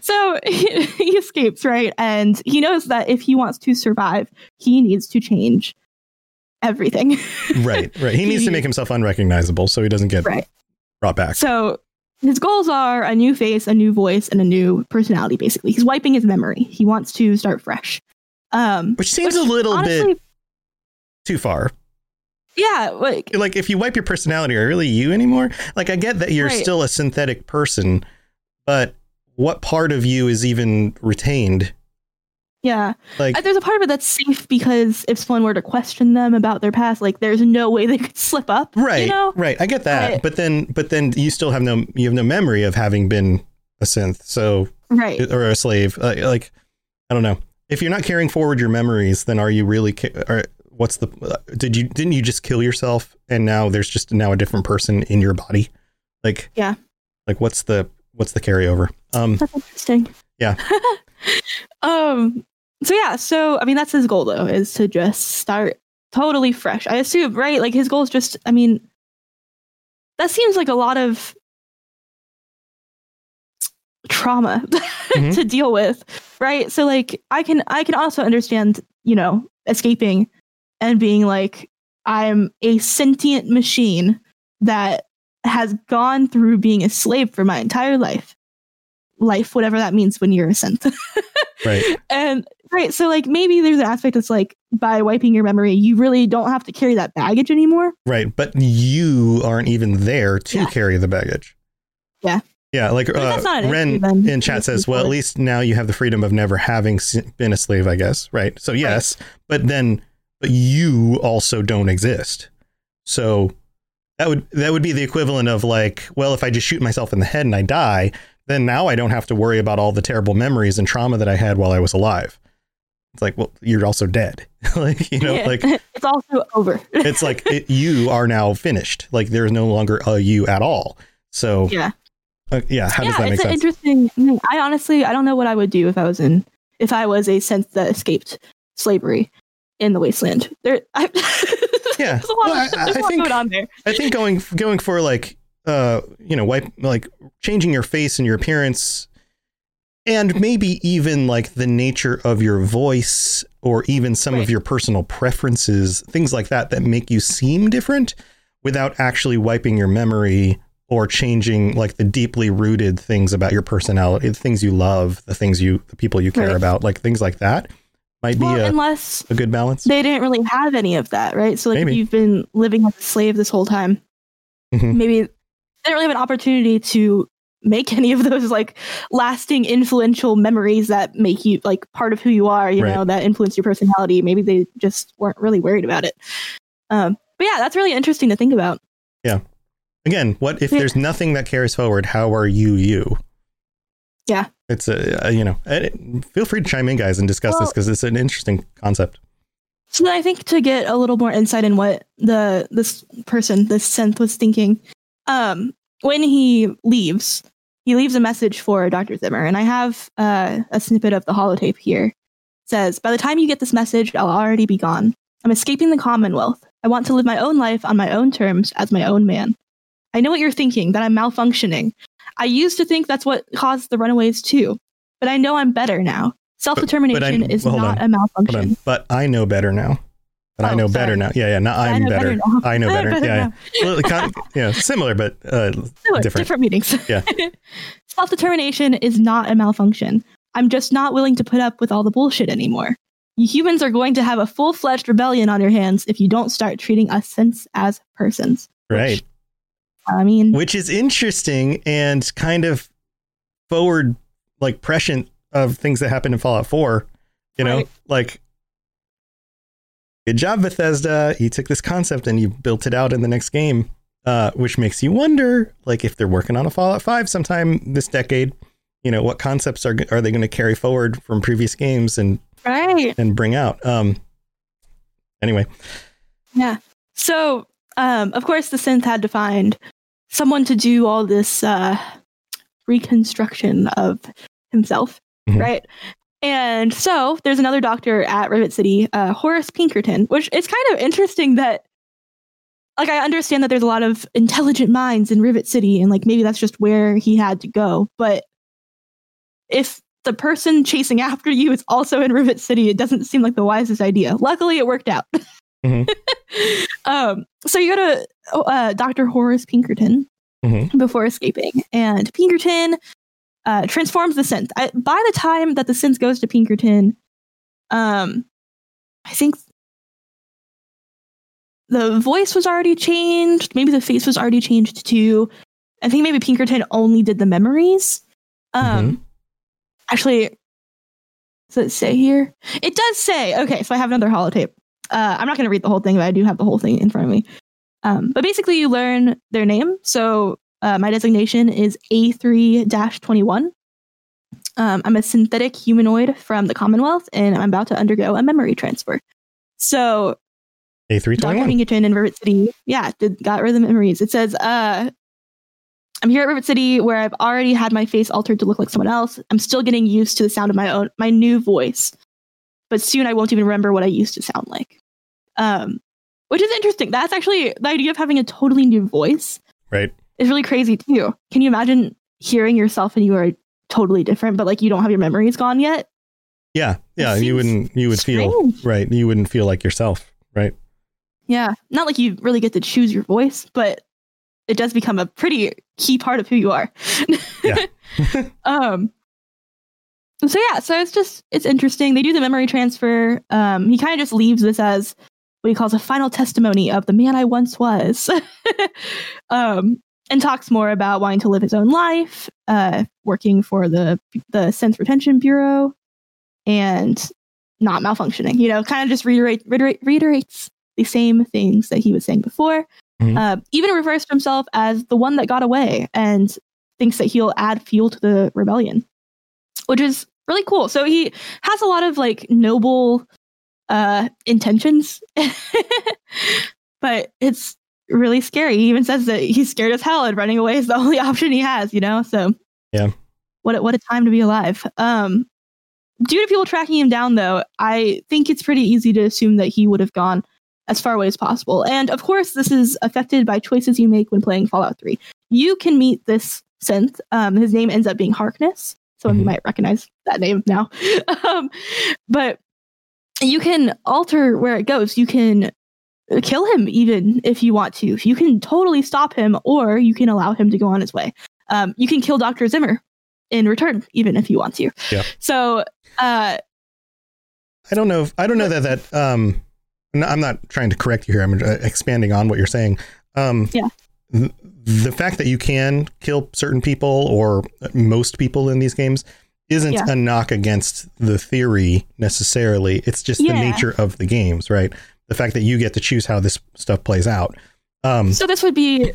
So he escapes, right? And he knows that if he wants to survive, he needs to change everything. Right. He needs to make himself unrecognizable so he doesn't get brought back. So his goals are a new face, a new voice, and a new personality, basically. He's wiping his memory. He wants to start fresh. Which seems a little honestly, bit too far. Yeah. Like if you wipe your personality, are you really you anymore? Like, I get that you're still a synthetic person, but what part of you is even retained? Yeah. Like, there's a part of it that's safe because if someone were to question them about their past, like there's no way they could slip up. Right. You know? Right. I get that. But then you still have no memory of having been a synth. So, or a slave. Like, I don't know. If you're not carrying forward your memories, then are you really, didn't you just kill yourself? And now there's just a different person in your body. Like, yeah. Like what's the carryover? That's interesting. Yeah. So I mean, that's his goal though, is to just start totally fresh. I assume, right? Like his goal is just, I mean, that seems like a lot of trauma to deal with, right? So like I can also understand, you know, escaping and being like, I'm a sentient machine that has gone through being a slave for my entire life, whatever that means when you're a synth. So like maybe there's an aspect that's like, by wiping your memory, you really don't have to carry that baggage anymore, right? But you aren't even there to carry the baggage. Yeah, like Ren in chat says, well, at least now you have the freedom of never having been a slave, I guess. Right. So, yes, but you also don't exist. So that would be the equivalent of like, well, if I just shoot myself in the head and I die, then now I don't have to worry about all the terrible memories and trauma that I had while I was alive. It's like, well, you're also dead. Like, you know, like it's also over. It's like you are now finished. Like there is no longer a you at all. So, yeah. How does that make sense? Interesting. I don't know what I would do if I was a synth that escaped slavery in the wasteland. There's a lot going on there. I think going for like, changing your face and your appearance, and maybe even like the nature of your voice, or even some of your personal preferences, things like that make you seem different without actually wiping your memory. Or changing like the deeply rooted things about your personality, the things you love, the people you care about, like things like that might be a good balance. They didn't really have any of that, right? So like if you've been living as a slave this whole time, maybe they didn't really have an opportunity to make any of those like lasting influential memories that make you like part of who you are, you know, that influence your personality. Maybe they just weren't really worried about it. But yeah, that's really interesting to think about. Yeah. Again, what if there's nothing that carries forward? How are you? Yeah. It's feel free to chime in, guys, and discuss this because it's an interesting concept. So I think to get a little more insight in what this synth was thinking, when he leaves a message for Dr. Zimmer. And I have a snippet of the holotape here. It says, by the time you get this message, I'll already be gone. I'm escaping the Commonwealth. I want to live my own life on my own terms as my own man. I know what you're thinking, that I'm malfunctioning. I used to think that's what caused the runaways too, but I know I'm better now. Self-determination is not a malfunction. But I know better now. Better now. Yeah, not I'm better. I know better. Yeah. Similar, but different meanings. Yeah. Self-determination is not a malfunction. I'm just not willing to put up with all the bullshit anymore. You humans are going to have a full-fledged rebellion on your hands if you don't start treating us as persons. Right. Which is interesting and kind of forward, like prescient of things that happened in Fallout 4, you know, like good job, Bethesda. You took this concept and you built it out in the next game, which makes you wonder, like if they're working on a Fallout 5 sometime this decade, you know, what concepts are they going to carry forward from previous games and bring out? Anyway. Yeah. So. Of course, the synth had to find someone to do all this reconstruction of himself, right? And so there's another doctor at Rivet City, Horace Pinkerton, which is kind of interesting that, like, I understand that there's a lot of intelligent minds in Rivet City, and, like, maybe that's just where he had to go, but if the person chasing after you is also in Rivet City, it doesn't seem like the wisest idea. Luckily, it worked out. Mm-hmm. So you go to Dr. Horace Pinkerton before escaping, and Pinkerton transforms the synth. By the time that the synth goes to Pinkerton, I think the voice was already changed. Maybe the face was already changed too. I think maybe Pinkerton only did the memories. Actually, does it say here? It does say. Okay, so I have another holotape. I'm not going to read the whole thing, but I do have the whole thing in front of me. But basically, you learn their name. So my designation is A3-21. I'm a synthetic humanoid from the Commonwealth, and I'm about to undergo a memory transfer. So A3-21. Dr. Pinkerton in Rivet City, got rid of the memories. It says, I'm here at Rivet City, where I've already had my face altered to look like someone else. I'm still getting used to the sound of my new voice, but soon I won't even remember what I used to sound like. Which is interesting. That's actually the idea of having a totally new voice. Right. It's really crazy too. Can you imagine hearing yourself and you are totally different, but like you don't have your memories gone yet? Yeah. Yeah. You would feel right. You wouldn't feel like yourself. Right. Yeah. Not like you really get to choose your voice, but it does become a pretty key part of who you are. Yeah. So it's interesting. They do the memory transfer. He kind of just leaves this as what he calls a final testimony of the man I once was. And talks more about wanting to live his own life, working for the Sense Retention Bureau, and not malfunctioning. You know, kind of just reiterates the same things that he was saying before. Even refers to himself as the one that got away, and thinks that he'll add fuel to the rebellion, which is really cool. So he has a lot of like noble intentions, but it's really scary. He even says that he's scared as hell and running away is the only option he has, you know? So yeah, what a time to be alive. Due to people tracking him down, though, I think it's pretty easy to assume that he would have gone as far away as possible. And of course, this is affected by choices you make when playing Fallout 3. You can meet this synth. His name ends up being Harkness. Someone might recognize that name now. But you can alter where it goes. You can kill him even if you want to. You can totally stop him, or you can allow him to go on his way. You can kill Dr. Zimmer in return, even if you want to. Yeah. So I don't know that. I'm not trying to correct you here. I'm expanding on what you're saying. The fact that you can kill certain people or most people in these games isn't a knock against the theory necessarily. It's just the nature of the games, right? The fact that you get to choose how this stuff plays out. So this would be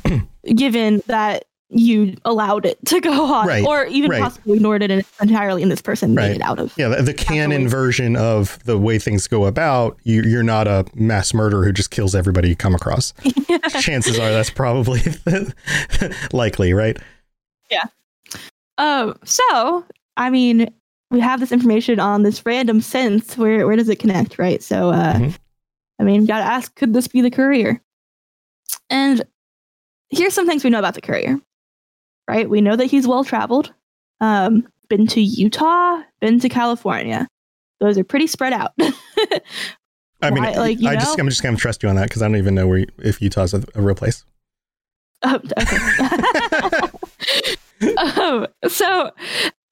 given that you allowed it to go on, or even possibly ignored it entirely, and this person made it out of. Yeah, the canon version of the way things go about. You're not a mass murderer who just kills everybody you come across. Chances are that's probably likely, right? Yeah. So, I mean, we have this information on this random synth. Where does it connect, right? So, I mean, gotta ask, could this be the courier? And here's some things we know about the courier. Right, we know that he's well traveled, been to Utah, been to California. Those are pretty spread out. I mean, I'm just going to trust you on that because I don't even know if Utah's a real place. Okay. So,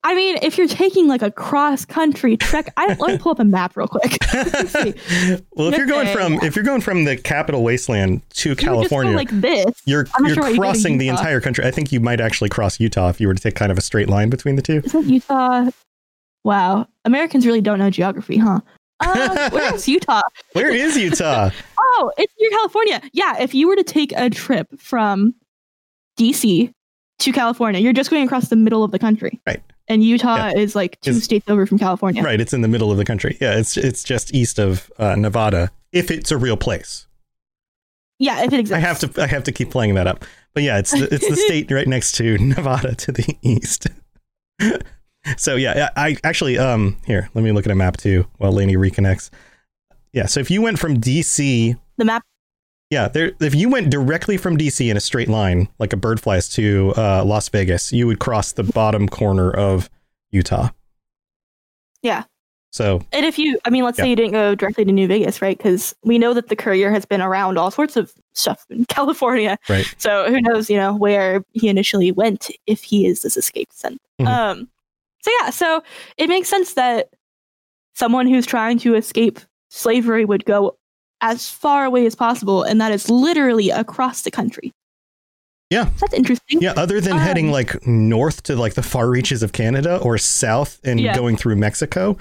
I mean, if you're taking like a cross country trek, let me pull up a map real quick. Well, if you're going from the Capital Wasteland to California, you would just go like this. You're crossing the entire country. I think you might actually cross Utah if you were to take kind of a straight line between the two. Isn't Utah? Wow, Americans really don't know geography, huh? Where's Utah? Where is Utah? Oh, it's near California. Yeah, if you were to take a trip from DC to California, you're just going across the middle of the country, right? And Utah is like two states over from California. Right. It's in the middle of the country. Yeah. It's just east of Nevada. If it's a real place. Yeah. If it exists. I have to keep playing that up. But yeah, it's the state right next to Nevada to the east. So yeah, I actually here, let me look at a map too while Lainey reconnects. Yeah. So if you went from DC. The map. Yeah, if you went directly from DC in a straight line, like a bird flies to Las Vegas, you would cross the bottom corner of Utah. Yeah. So, and if you, I mean, let's say you didn't go directly to New Vegas, right? Because we know that the courier has been around all sorts of stuff in California. Right. So who knows, you know, where he initially went if he is this escaped son. Mm-hmm. So it makes sense that someone who's trying to escape slavery would go as far away as possible. And that is literally across the country. Yeah. That's interesting. Yeah. Other than heading like north to like the far reaches of Canada or south and going through Mexico.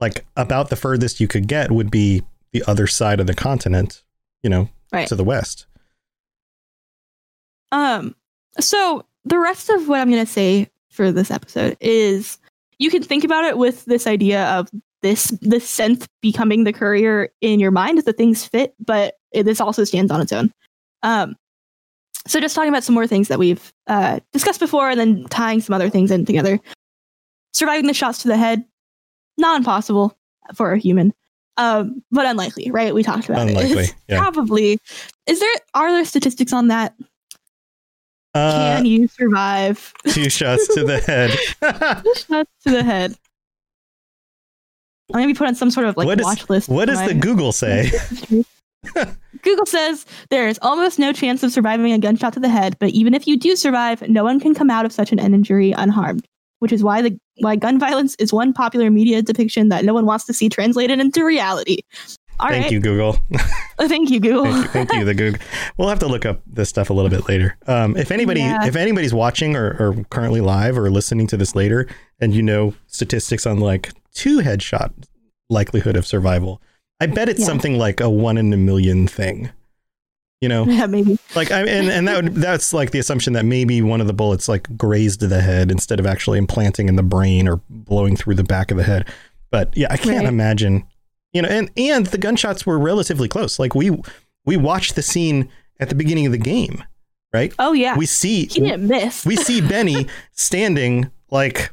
Like about the furthest you could get would be the other side of the continent, you know, right, to the west. So the rest of what I'm going to say for this episode is you can think about it with this idea of the synth becoming the courier in your mind as the things fit, but this also stands on its own. So just talking about some more things that we've discussed before and then tying some other things in together. Surviving the shots to the head. Not impossible for a human, but unlikely, right? We talked about unlikely, it. Yeah. Probably. Are there statistics on that? Can you survive? 2 shots to the head. 2 shots to the head. I'm going to be put on some sort of like watch list. What does the Google say? Google says there is almost no chance of surviving a gunshot to the head, but even if you do survive, no one can come out of such an injury unharmed, which is why gun violence is one popular media depiction that no one wants to see translated into reality. Thank you, Google. Thank you, Google. Thank you, the Google. We'll have to look up this stuff a little bit later. If anybody's watching or currently live or listening to this later, and you know statistics on like 2 headshot likelihood of survival, I bet it's something like a 1 in a million thing. You know, yeah, maybe like that's like the assumption that maybe one of the bullets like grazed the head instead of actually implanting in the brain or blowing through the back of the head. But yeah, I can't imagine, you know, and the gunshots were relatively close. Like we watched the scene at the beginning of the game, right? Oh, yeah. He didn't miss. We see Benny standing like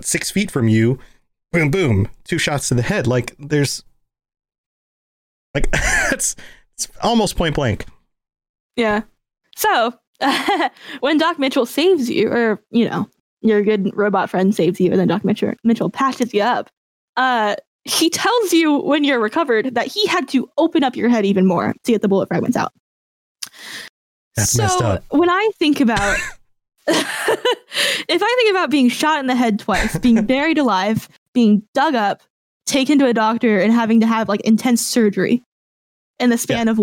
6 feet from you. Boom, boom. 2 shots to the head. Like it's almost point blank. Yeah. So when Doc Mitchell saves you, or, you know, your good robot friend saves you and then Doc Mitchell patches you up, he tells you when you're recovered that he had to open up your head even more to get the bullet fragments out. That's messed up. When I think about if I think about being shot in the head twice, being buried alive, being dug up, taken to a doctor and having to have like intense surgery in the span of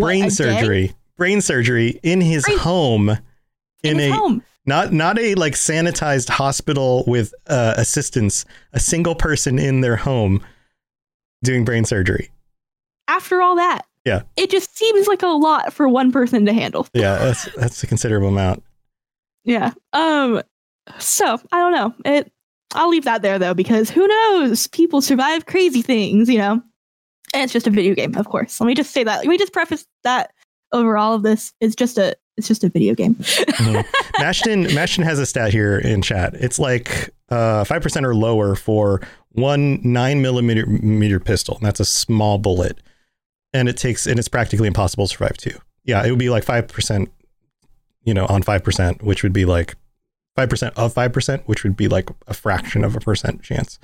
brain surgery in his home, not a like sanitized hospital with assistance, a single person in their home doing brain surgery. After all that, it just seems like a lot for one person to handle. Yeah, that's a considerable amount. Yeah. So I don't know. I'll leave that there though, because who knows? People survive crazy things, you know. And it's just a video game, of course. Let me just say that. Let me just preface that. Over all of this, it's just a video game. Mm-hmm. Mashton has a stat here in chat. It's like 5% or lower for one 9mm pistol. And that's a small bullet, and it's practically impossible to survive too. Yeah, it would be like 5%, you know, on 5%, which would be like 5% of 5%, which would be like a fraction of a percent chance.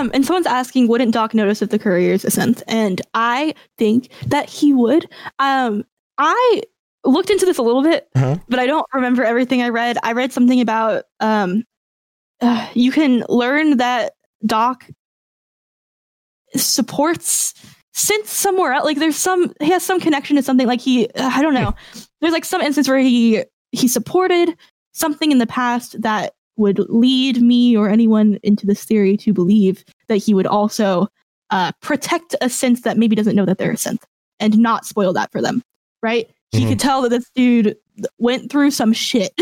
And someone's asking, wouldn't Doc notice if the courier's a synth? And I think that he would. I looked into this a little bit, but I don't remember everything I read. I read something about you can learn that Doc supports synth somewhere else. Like he has some connection to something. Like I don't know. There's like some instance where he supported something in the past that would lead me or anyone into this theory to believe that he would also protect a synth that maybe doesn't know that they're a synth and not spoil that for them, right? Mm-hmm. He could tell that this dude went through some shit.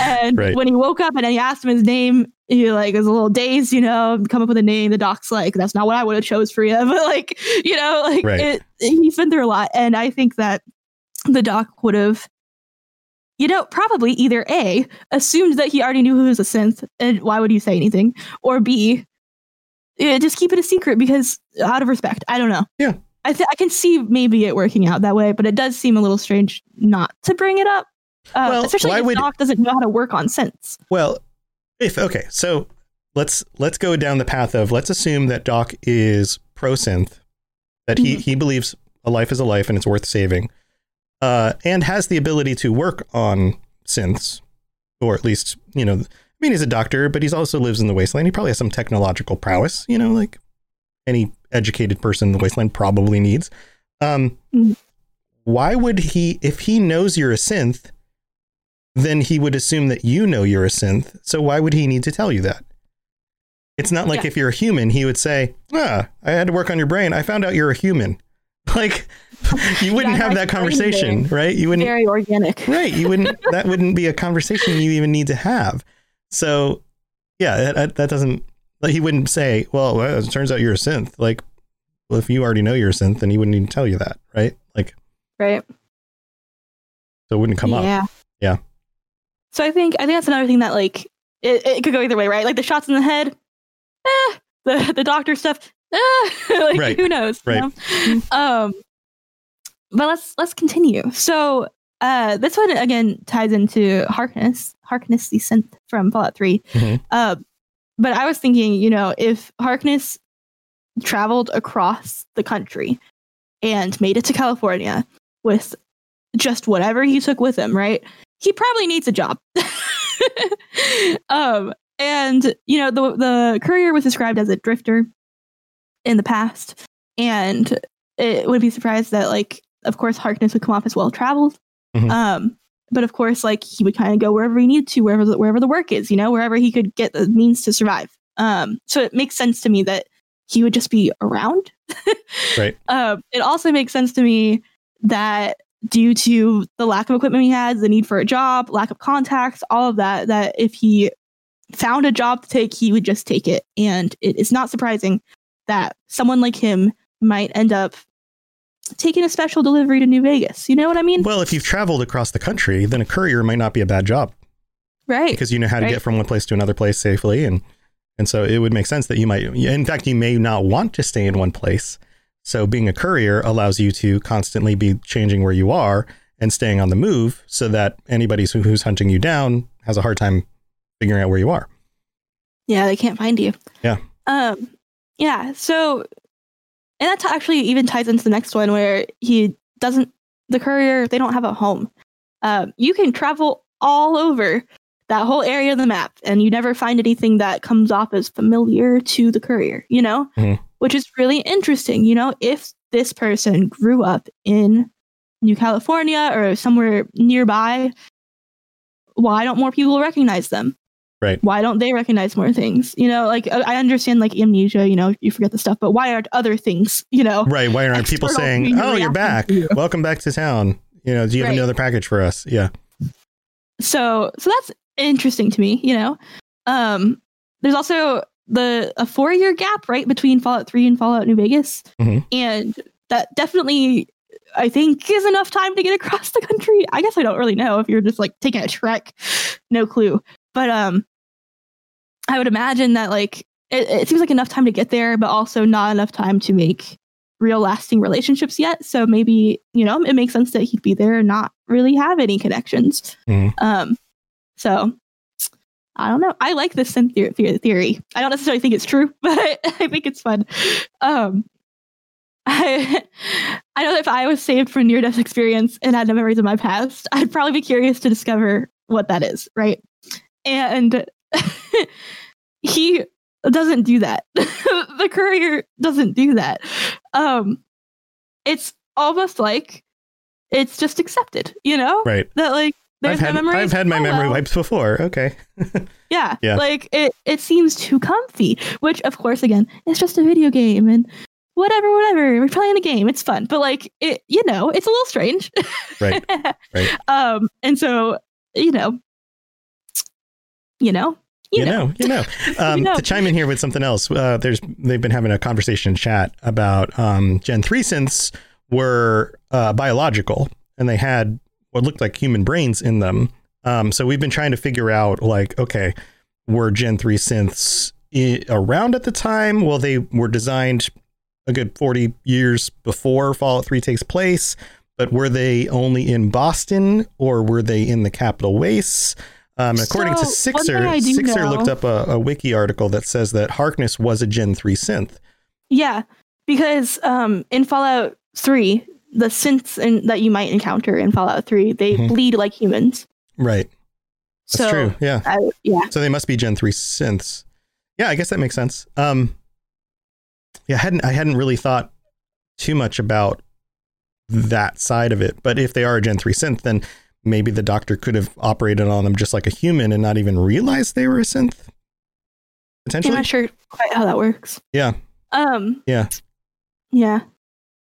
And when he woke up and he asked him his name, he like was a little dazed, you know, come up with a name. The doc's like, that's not what I would have chose for you. But like, you know, like he's been through a lot. And I think that the doc would have, you know, probably either A, assumed that he already knew who was a synth, and why would you say anything? Or B, just keep it a secret because out of respect. I don't know. Yeah. I can see maybe it working out that way, but it does seem a little strange not to bring it up. Especially if Doc doesn't know how to work on synths. Well, If okay, so let's go down the path of let's assume that Doc is pro synth, that he believes a life is a life and it's worth saving, and has the ability to work on synths, or at least, you know, I mean, he's a doctor, but he's also lives in the wasteland. He probably has some technological prowess, you know, like any educated person in the wasteland probably needs. Why would he, if he knows you're a synth, then he would assume that you know you're a synth. So why would he need to tell you that? It's not like if you're a human, he would say, I had to work on your brain. I found out you're a human. Like, you wouldn't have that conversation, right? You wouldn't. Very organic. Right. You wouldn't. That wouldn't be a conversation you even need to have. So, yeah, that doesn't. Like, he wouldn't say, well, it turns out you're a synth. Like, well, if you already know you're a synth, then he wouldn't even tell you that, right? Like, right. So it wouldn't come up. Yeah. Yeah. So I think that's another thing that, like, it could go either way, right? Like the shots in the head, the doctor stuff. Like, right. Who knows? Right. You know? But let's continue. So this one again ties into Harkness the synth from Fallout 3. Mm-hmm. But I was thinking, you know, if Harkness traveled across the country and made it to California with just whatever he took with him, right? He probably needs a job. And you know, the courier was described as a drifter in the past, and it would be surprised that, like, of course Harkness would come off as well traveled. Mm-hmm. But of course, like, he would kind of go wherever he needed to, wherever the work is, you know, wherever he could get the means to survive. So it makes sense to me that he would just be around. Right. It also makes sense to me that due to the lack of equipment he had, the need for a job, lack of contacts, all of that, that if he found a job to take, he would just take it. And it is not surprising that someone like him might end up taking a special delivery to New Vegas. You know what I mean? Well, if you've traveled across the country, then a courier might not be a bad job. Right. Because you know how to get from one place to another place safely. And so it would make sense that you might, in fact, you may not want to stay in one place. So being a courier allows you to constantly be changing where you are and staying on the move so that anybody who's hunting you down has a hard time figuring out where you are. Yeah, they can't find you. Yeah. Yeah, so, and that actually even ties into the next one where the courier, they don't have a home. You can travel all over that whole area of the map and you never find anything that comes off as familiar to the courier, you know, which is really interesting. You know, if this person grew up in New California or somewhere nearby, why don't more people recognize them? Right. Why don't they recognize more things? You know, like, I understand, like, amnesia, you know, you forget the stuff, but why aren't other things, you know? Right. Why aren't people saying, oh, you're back. Welcome back to town. You know, do you have another package for us? Yeah. So that's interesting to me, you know. There's also a 4-year gap, right, between Fallout 3 and Fallout New Vegas. Mm-hmm. And that definitely, I think, is enough time to get across the country. I guess I don't really know if you're just, like, taking a trek. No clue. But I would imagine that, like, it seems like enough time to get there, but also not enough time to make real lasting relationships yet. So maybe, you know, it makes sense that he'd be there and not really have any connections. Mm-hmm. So I don't know. I like this synth theory. I don't necessarily think it's true, but I think it's fun. I know that if I was saved from near-death experience and had no memories of my past, I'd probably be curious to discover what that is, right? And he doesn't do that. The courier doesn't do that. It's almost like it's just accepted, you know? Right. That, like, there's no memory. I've had my memory wipes before. Okay. Yeah. Like, it seems too comfy, which, of course, again, it's just a video game and whatever. We're playing a game. It's fun. But, like, it, you know, it's a little strange. Right. And so, you know. To chime in here with something else, they've been having a conversation in chat about Gen 3 synths were biological and they had what looked like human brains in them. So we've been trying to figure out, like, okay, were Gen 3 synths around at the time? Well, they were designed a good 40 years before Fallout 3 takes place, but were they only in Boston or were they in the Capital Wastes? According to Sixer looked up a wiki article that says that Harkness was a Gen 3 synth. Yeah, because in Fallout 3, the synths that you might encounter in Fallout 3, they bleed like humans. Right. That's true. Yeah. So they must be Gen 3 synths. Yeah, I guess that makes sense. Yeah, I hadn't really thought too much about that side of it, but if they are a Gen 3 synth, then maybe the doctor could have operated on them just like a human and not even realized they were a synth. Potentially. I'm not sure quite how that works. Yeah. Yeah.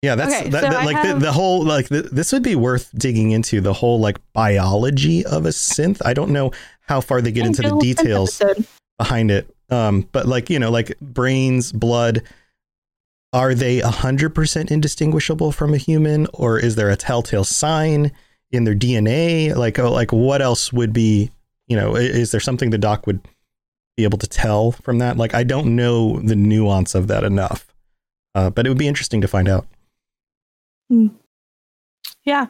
That's okay, this would be worth digging into, the whole like biology of a synth. I don't know how far they get into the details behind it. But like, you know, like brains, blood, are they 100% indistinguishable from a human, or is there a telltale sign in their DNA? Like what else would be, you know, is there something the doc would be able to tell from that? Like, I don't know the nuance of that enough, but it would be interesting to find out. Yeah,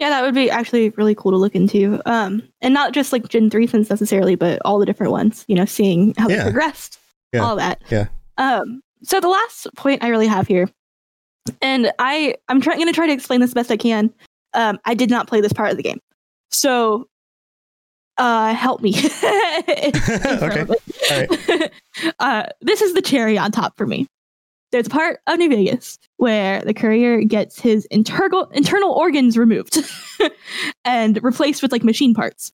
that would be actually really cool to look into. And not just like Gen 3 synths necessarily, but all the different ones, you know, seeing how they progressed, all that. Yeah. So the last point I really have here, and I'm going to try to explain this best I can. I did not play this part of the game. So help me. Okay. All right. This is the cherry on top for me. There's a part of New Vegas where the courier gets his internal organs removed and replaced with like machine parts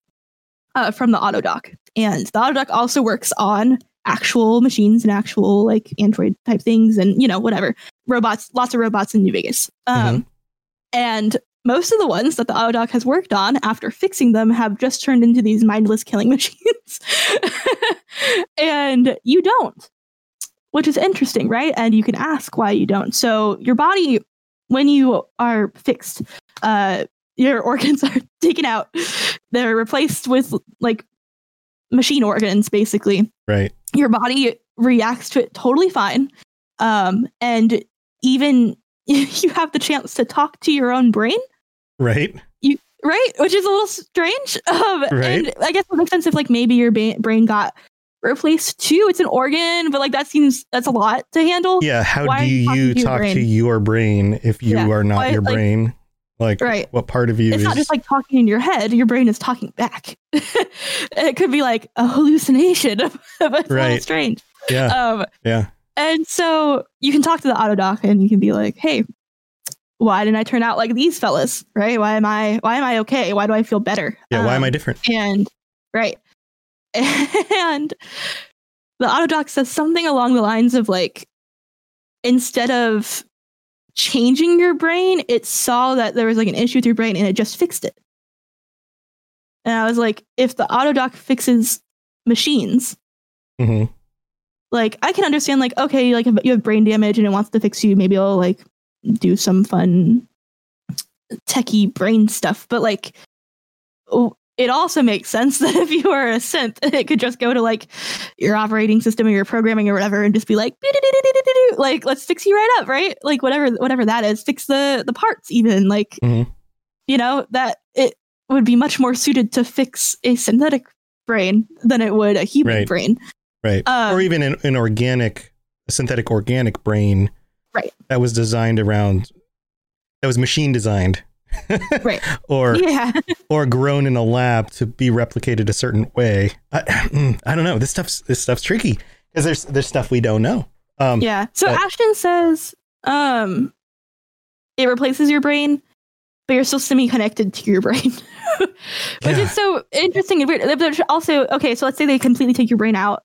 from the Autodoc. And the Autodoc also works on actual machines and actual like android type things and, you know, whatever. Robots, lots of robots in New Vegas. And most of the ones that the Autodoc has worked on after fixing them have just turned into these mindless killing machines. And you don't. Which is interesting, right? And you can ask why you don't. So your body, when you are fixed, your organs are taken out. They're replaced with like machine organs, basically. Right. Your body reacts to it totally fine. And even you have the chance to talk to your own brain. Right. Which is a little strange. And I guess it makes sense if like maybe your brain got replaced too. It's an organ, but like that's a lot to handle. Yeah, how do you talk to your brain if you are not your brain? Like, what part of you is... It's not just like talking in your head. Your brain is talking back. It could be like a hallucination, but it's a little strange. Yeah. And so you can talk to the Autodoc and you can be like, hey, why didn't I turn out like these fellas? Right? Why am I okay? Why do I feel better? Yeah, why am I different? And the Autodoc says something along the lines of like, instead of changing your brain, it saw that there was like an issue with your brain and it just fixed it. And I was like, if the Autodoc fixes machines, like I can understand, like, okay, like if you have brain damage and it wants to fix you, maybe it'll like do some fun techie brain stuff. But like, it also makes sense that if you are a synth, it could just go to like your operating system or your programming or whatever and just be like, like, let's fix you right up, right? Like whatever that is, fix the parts even, like, you know, that it would be much more suited to fix a synthetic brain than it would a human brain. Right. Or even an synthetic organic brain. Right. That was machine designed. Or grown in a lab to be replicated a certain way. I don't know. This stuff's tricky because there's stuff we don't know. So Ashton says, it replaces your brain, but you're still semi-connected to your brain, which is so interesting and weird. But also, okay, so let's say they completely take your brain out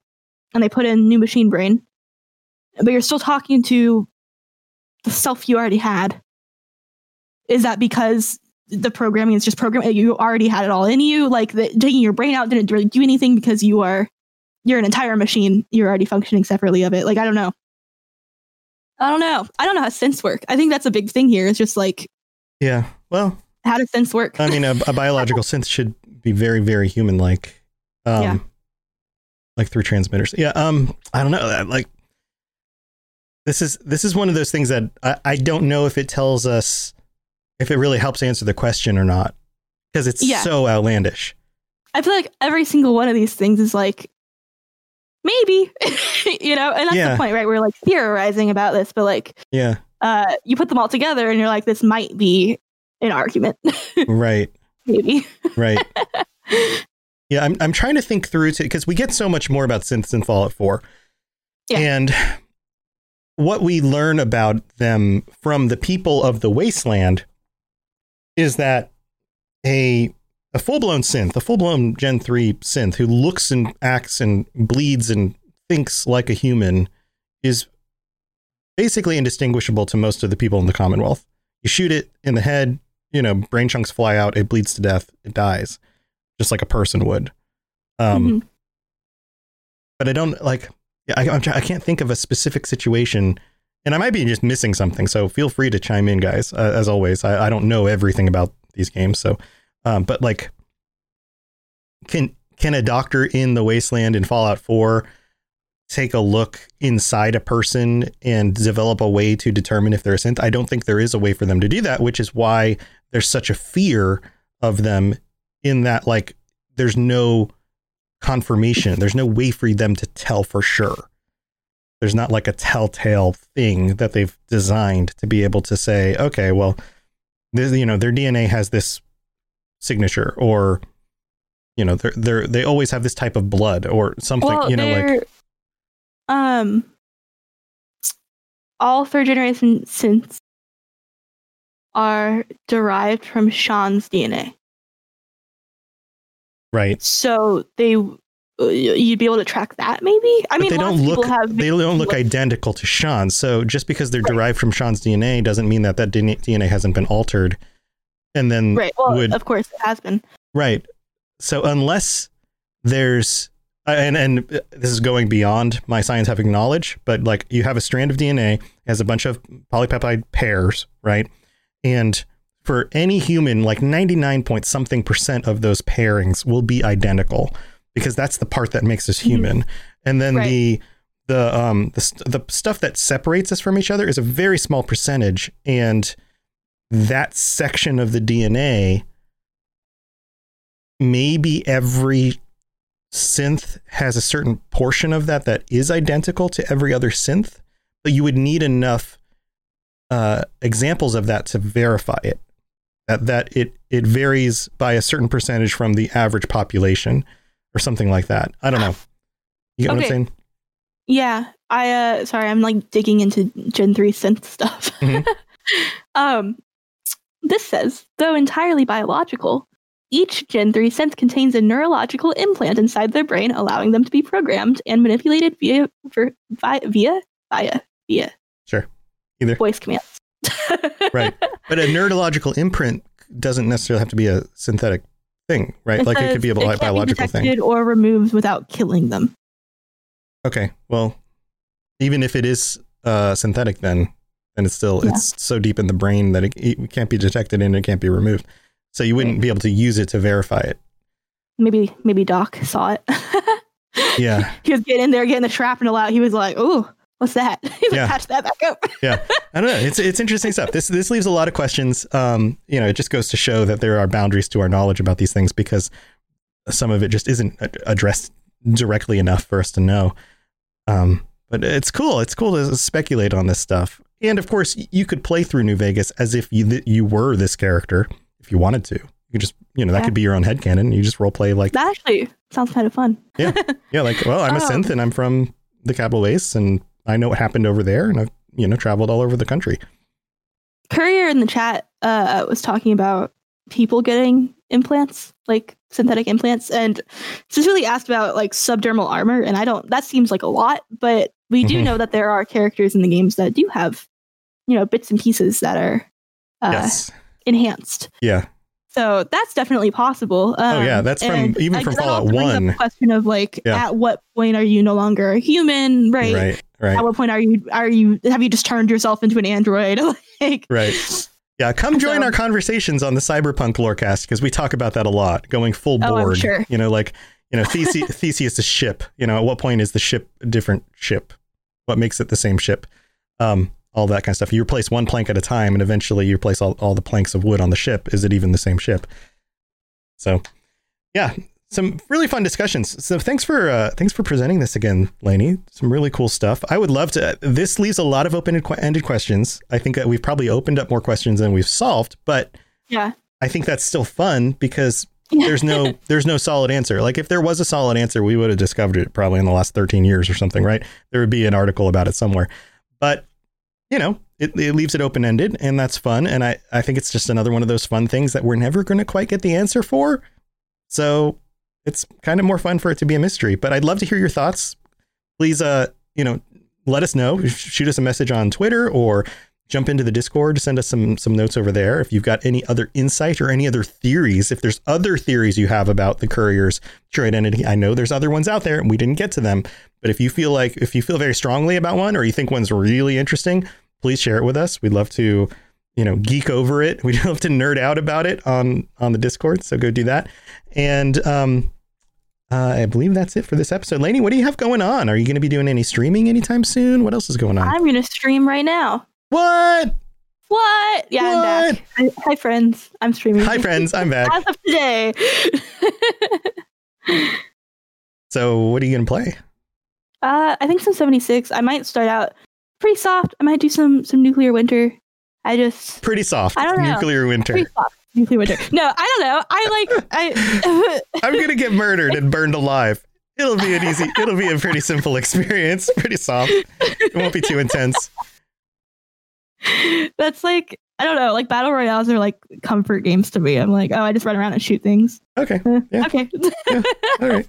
and they put in new machine brain, but you're still talking to the self you already had. Is that because the programming is just programming? You already had it all in you. Like taking your brain out didn't really do anything because you're an entire machine. You're already functioning separately of it. Like, I don't know how synths work. I think that's a big thing here. It's just like, how does synths work? I mean, a biological synth should be very, very human-like, like through transmitters. Yeah. I don't know. Like this is one of those things that I don't know if it tells us if it really helps answer the question or not, because it's so outlandish. I feel like every single one of these things is like, maybe, you know, and that's the point, right? We're like theorizing about this, but like, you put them all together and you're like, this might be an argument. Right. Maybe. Right. Yeah. I'm trying to think through to, because we get so much more about synths in Fallout 4. Yeah. And what we learn about them from the people of the wasteland is that a full-blown synth, a full-blown Gen 3 synth who looks and acts and bleeds and thinks like a human is basically indistinguishable to most of the people in the Commonwealth. You shoot it in the head, you know, brain chunks fly out, it bleeds to death, it dies, just like a person would. But I don't, like, I can't think of a specific situation, and I might be just missing something, so feel free to chime in, guys. As always, I don't know everything about these games, so... but like, can a doctor in the wasteland in Fallout 4 take a look inside a person and develop a way to determine if they're a synth? I don't think there is a way for them to do that, which is why there's such a fear of them, in that, like, there's no confirmation. There's no way for them to tell for sure. There's not like a telltale thing that they've designed to be able to say, okay, well, you know, their DNA has this signature, or, you know, they always have this type of blood or something. Well, you know, like all third generation synths are derived from Sean's DNA, right? So you'd be able to track that, maybe. I mean, they don't look identical to Sean, so just because they're derived from Sean's DNA doesn't mean that DNA hasn't been altered. And then, right. Well, of course, it has been. Right. So unless there's, and this is going beyond my scientific knowledge, but like, you have a strand of DNA as a bunch of polypeptide pairs, right? And for any human, like 99.something% of those pairings will be identical, because that's the part that makes us human. Mm-hmm. And then the stuff that separates us from each other is a very small percentage, and that section of the DNA, maybe every synth has a certain portion of that is identical to every other synth, but you would need enough examples of that to verify it, that it varies by a certain percentage from the average population or something like that. I don't know. You get what I'm saying? Yeah. Sorry, I'm like digging into Gen 3 synth stuff. Mm-hmm. This says, though entirely biological, each Gen 3 synth contains a neurological implant inside their brain, allowing them to be programmed and manipulated via sure, either voice commands. Right, but a neurological imprint doesn't necessarily have to be a synthetic thing, right? It like says, it could be a biological be thing, or removed without killing them. Okay, well, even if it is synthetic, then. And it's still, it's so deep in the brain that it can't be detected and it can't be removed. So you wouldn't be able to use it to verify it. Maybe Doc saw it. Yeah. He was getting in there, getting the shrapnel out. He was like, "Oh, what's that?" He's like, "Patch that back up." Yeah. I don't know. It's interesting stuff. This leaves a lot of questions. You know, it just goes to show that there are boundaries to our knowledge about these things, because some of it just isn't addressed directly enough for us to know. But it's cool. It's cool to speculate on this stuff. And of course, you could play through New Vegas as if you were this character if you wanted to. You could just, you know, that could be your own headcanon. You just roleplay like that. Actually sounds kind of fun. Yeah. Yeah. Like, well, I'm a synth and I'm from the Capital Base and I know what happened over there, and I've, you know, traveled all over the country. Courier in the chat was talking about people getting implants, like synthetic implants, and specifically asked about like subdermal armor. And that seems like a lot, but we do know that there are characters in the games that do have, you know, bits and pieces that are enhanced. Yeah. So that's definitely possible. That's from Fallout 1. The question of like, at what point are you no longer a human? Right. Right. At what point have you just turned yourself into an android? Like, right. Yeah. Come join our conversations on the Cyberpunk Lorecast, because we talk about that a lot, going full board. I'm sure. You know, like, you know, Theseus is a ship. You know, at what point is the ship a different ship? What makes it the same ship? All that kind of stuff. You replace one plank at a time, and eventually you replace all the planks of wood on the ship. Is it even the same ship? So, yeah, Some really fun discussions. So thanks for presenting this again, Lainey. Some really cool stuff. I would love to. This leaves a lot of open-ended questions. I think that we've probably opened up more questions than we've solved, but yeah, I think that's still fun because there's no solid answer. Like if there was a solid answer, we would have discovered it probably in the last 13 years or something, right? There would be an article about it somewhere, but you know, it leaves it open-ended, and that's fun. And I think it's just another one of those fun things that we're never going to quite get the answer for. So it's kind of more fun for it to be a mystery, but I'd love to hear your thoughts. Please, let us know. Shoot us a message on Twitter or jump into the Discord. Send us some notes over there. If you've got any other insight or any other theories, if there's other theories you have about the courier's true identity, I know there's other ones out there and we didn't get to them. But if you feel very strongly about one, or you think one's really interesting, please share it with us. We'd love to, geek over it. We'd love to nerd out about it on the Discord. So go do that. And I believe that's it for this episode. Lainey, what do you have going on? Are you going to be doing any streaming anytime soon? What else is going on? I'm going to stream right now. What? Yeah, what? I'm back. Hi, friends. I'm streaming. Hi, friends. I'm back. As of today. So what are you going to play? I think some 76. I might start out pretty soft. I might do some Nuclear Winter. Pretty soft. I don't know. Nuclear Winter. Pretty soft. Nuclear Winter. No, I don't know. I'm going to get murdered and burned alive. It'll be a pretty simple experience. Pretty soft. It won't be too intense. That's like, I don't know, like battle royales are like comfort games to me. I'm like, oh, I just run around and shoot things. Okay. Yeah. Okay. Yeah. All right.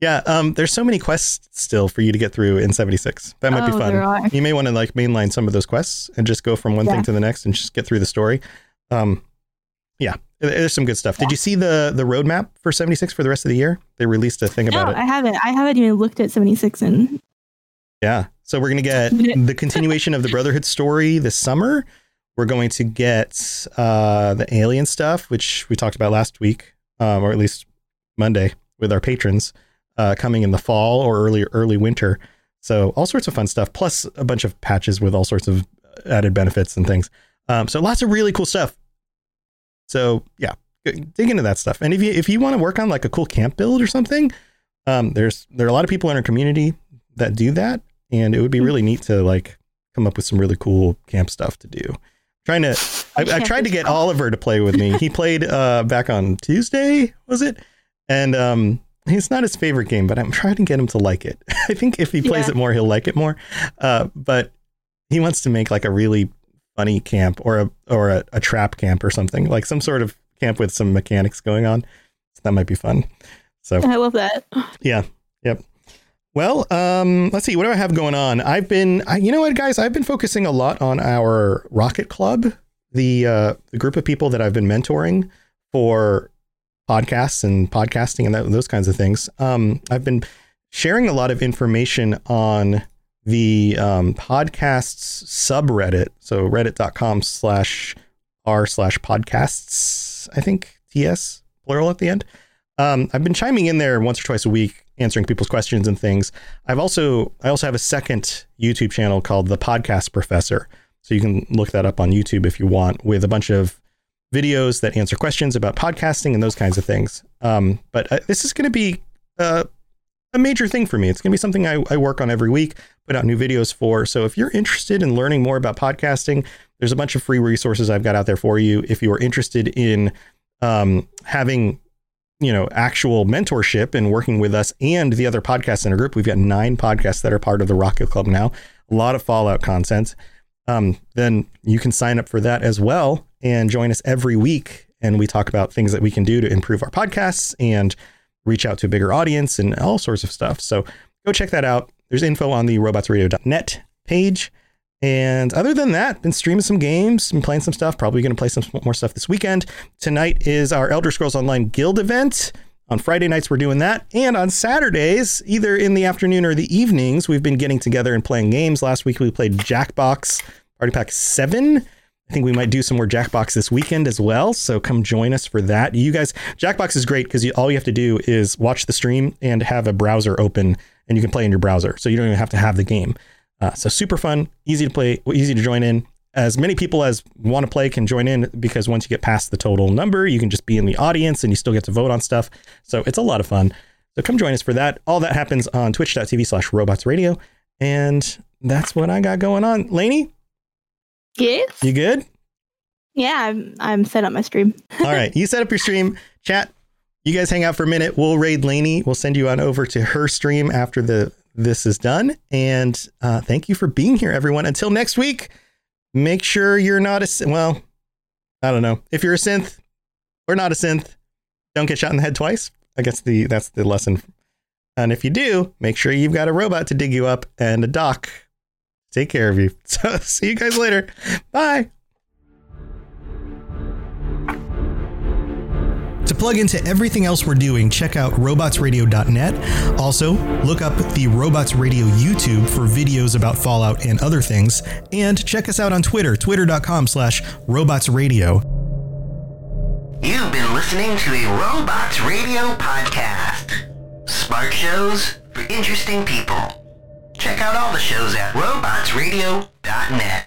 Yeah. There's so many quests still for you to get through in 76. That might be fun. You may want to like mainline some of those quests and just go from one thing to the next and just get through the story. Yeah, there's some good stuff. Yeah. Did you see the roadmap for 76 for the rest of the year? They released a thing about it. No, I haven't. I haven't even looked at 76 in. Yeah. So we're going to get the continuation of the Brotherhood story this summer. We're going to get the alien stuff, which we talked about last week, or at least Monday with our patrons, coming in the fall or early winter. So all sorts of fun stuff, plus a bunch of patches with all sorts of added benefits and things. So lots of really cool stuff. So yeah, dig into that stuff. And if you want to work on like a cool camp build or something, there are a lot of people in our community that do that. And it would be really neat to like come up with some really cool camp stuff to do. I tried to get Oliver to play with me. He played back on Tuesday, was it? And it's not his favorite game, but I'm trying to get him to like it. I think if he plays it more, he'll like it more. But he wants to make like a really funny camp or a trap camp or something, like some sort of camp with some mechanics going on. So that might be fun. So I love that. Yeah. Yep. Well, let's see. What do I have going on? I've been focusing a lot on our Rocket Club, the group of people that I've been mentoring for podcasts and podcasting and those kinds of things. I've been sharing a lot of information on the podcasts subreddit. So reddit.com/r/podcasts, I think TS plural at the end. I've been chiming in there once or twice a week, answering people's questions and things. I also have a second YouTube channel called The Podcast Professor. So you can look that up on YouTube if you want, with a bunch of videos that answer questions about podcasting and those kinds of things. But this is going to be a major thing for me. It's going to be something I work on every week, put out new videos for. So if you're interested in learning more about podcasting, there's a bunch of free resources I've got out there for you. If you are interested in having actual mentorship and working with us and the other podcasts in our group. We've got 9 podcasts that are part of the Rocket Club now. A lot of Fallout content. Then you can sign up for that as well and join us every week. And we talk about things that we can do to improve our podcasts and reach out to a bigger audience and all sorts of stuff. So go check that out. There's info on the robotsradio.net page. And other than that, been streaming some games and playing some stuff. Probably going to play some more stuff this weekend. Tonight is our Elder Scrolls Online Guild event. On Friday nights, we're doing that. And on Saturdays, either in the afternoon or the evenings, we've been getting together and playing games. Last week, we played Jackbox Party Pack 7. I think we might do some more Jackbox this weekend as well. So come join us for that. You guys, Jackbox is great because all you have to do is watch the stream and have a browser open and you can play in your browser. So you don't even have to have the game. So super fun, easy to play, easy to join in. As many people as want to play can join in, because once you get past the total number, you can just be in the audience and you still get to vote on stuff. So it's a lot of fun. So come join us for that. All that happens on twitch.tv/robotsradio. And that's what I got going on. Lainey? Yes? You good? Yeah, I'm set up my stream. All right. You set up your stream. Chat, you guys hang out for a minute. We'll raid Lainey. We'll send you on over to her stream after this is done. And thank you for being here, everyone. Until next week. Make sure you're not a... Well, I don't know. If you're a synth or not a synth, don't get shot in the head twice. I guess that's the lesson. And if you do, make sure you've got a robot to dig you up and a doc take care of you. So see you guys later. Bye. To plug into everything else we're doing, check out robotsradio.net. Also, look up the Robots Radio YouTube for videos about Fallout and other things. And check us out on Twitter, twitter.com/robotsradio. You've been listening to a Robots Radio podcast. Smart shows for interesting people. Check out all the shows at robotsradio.net.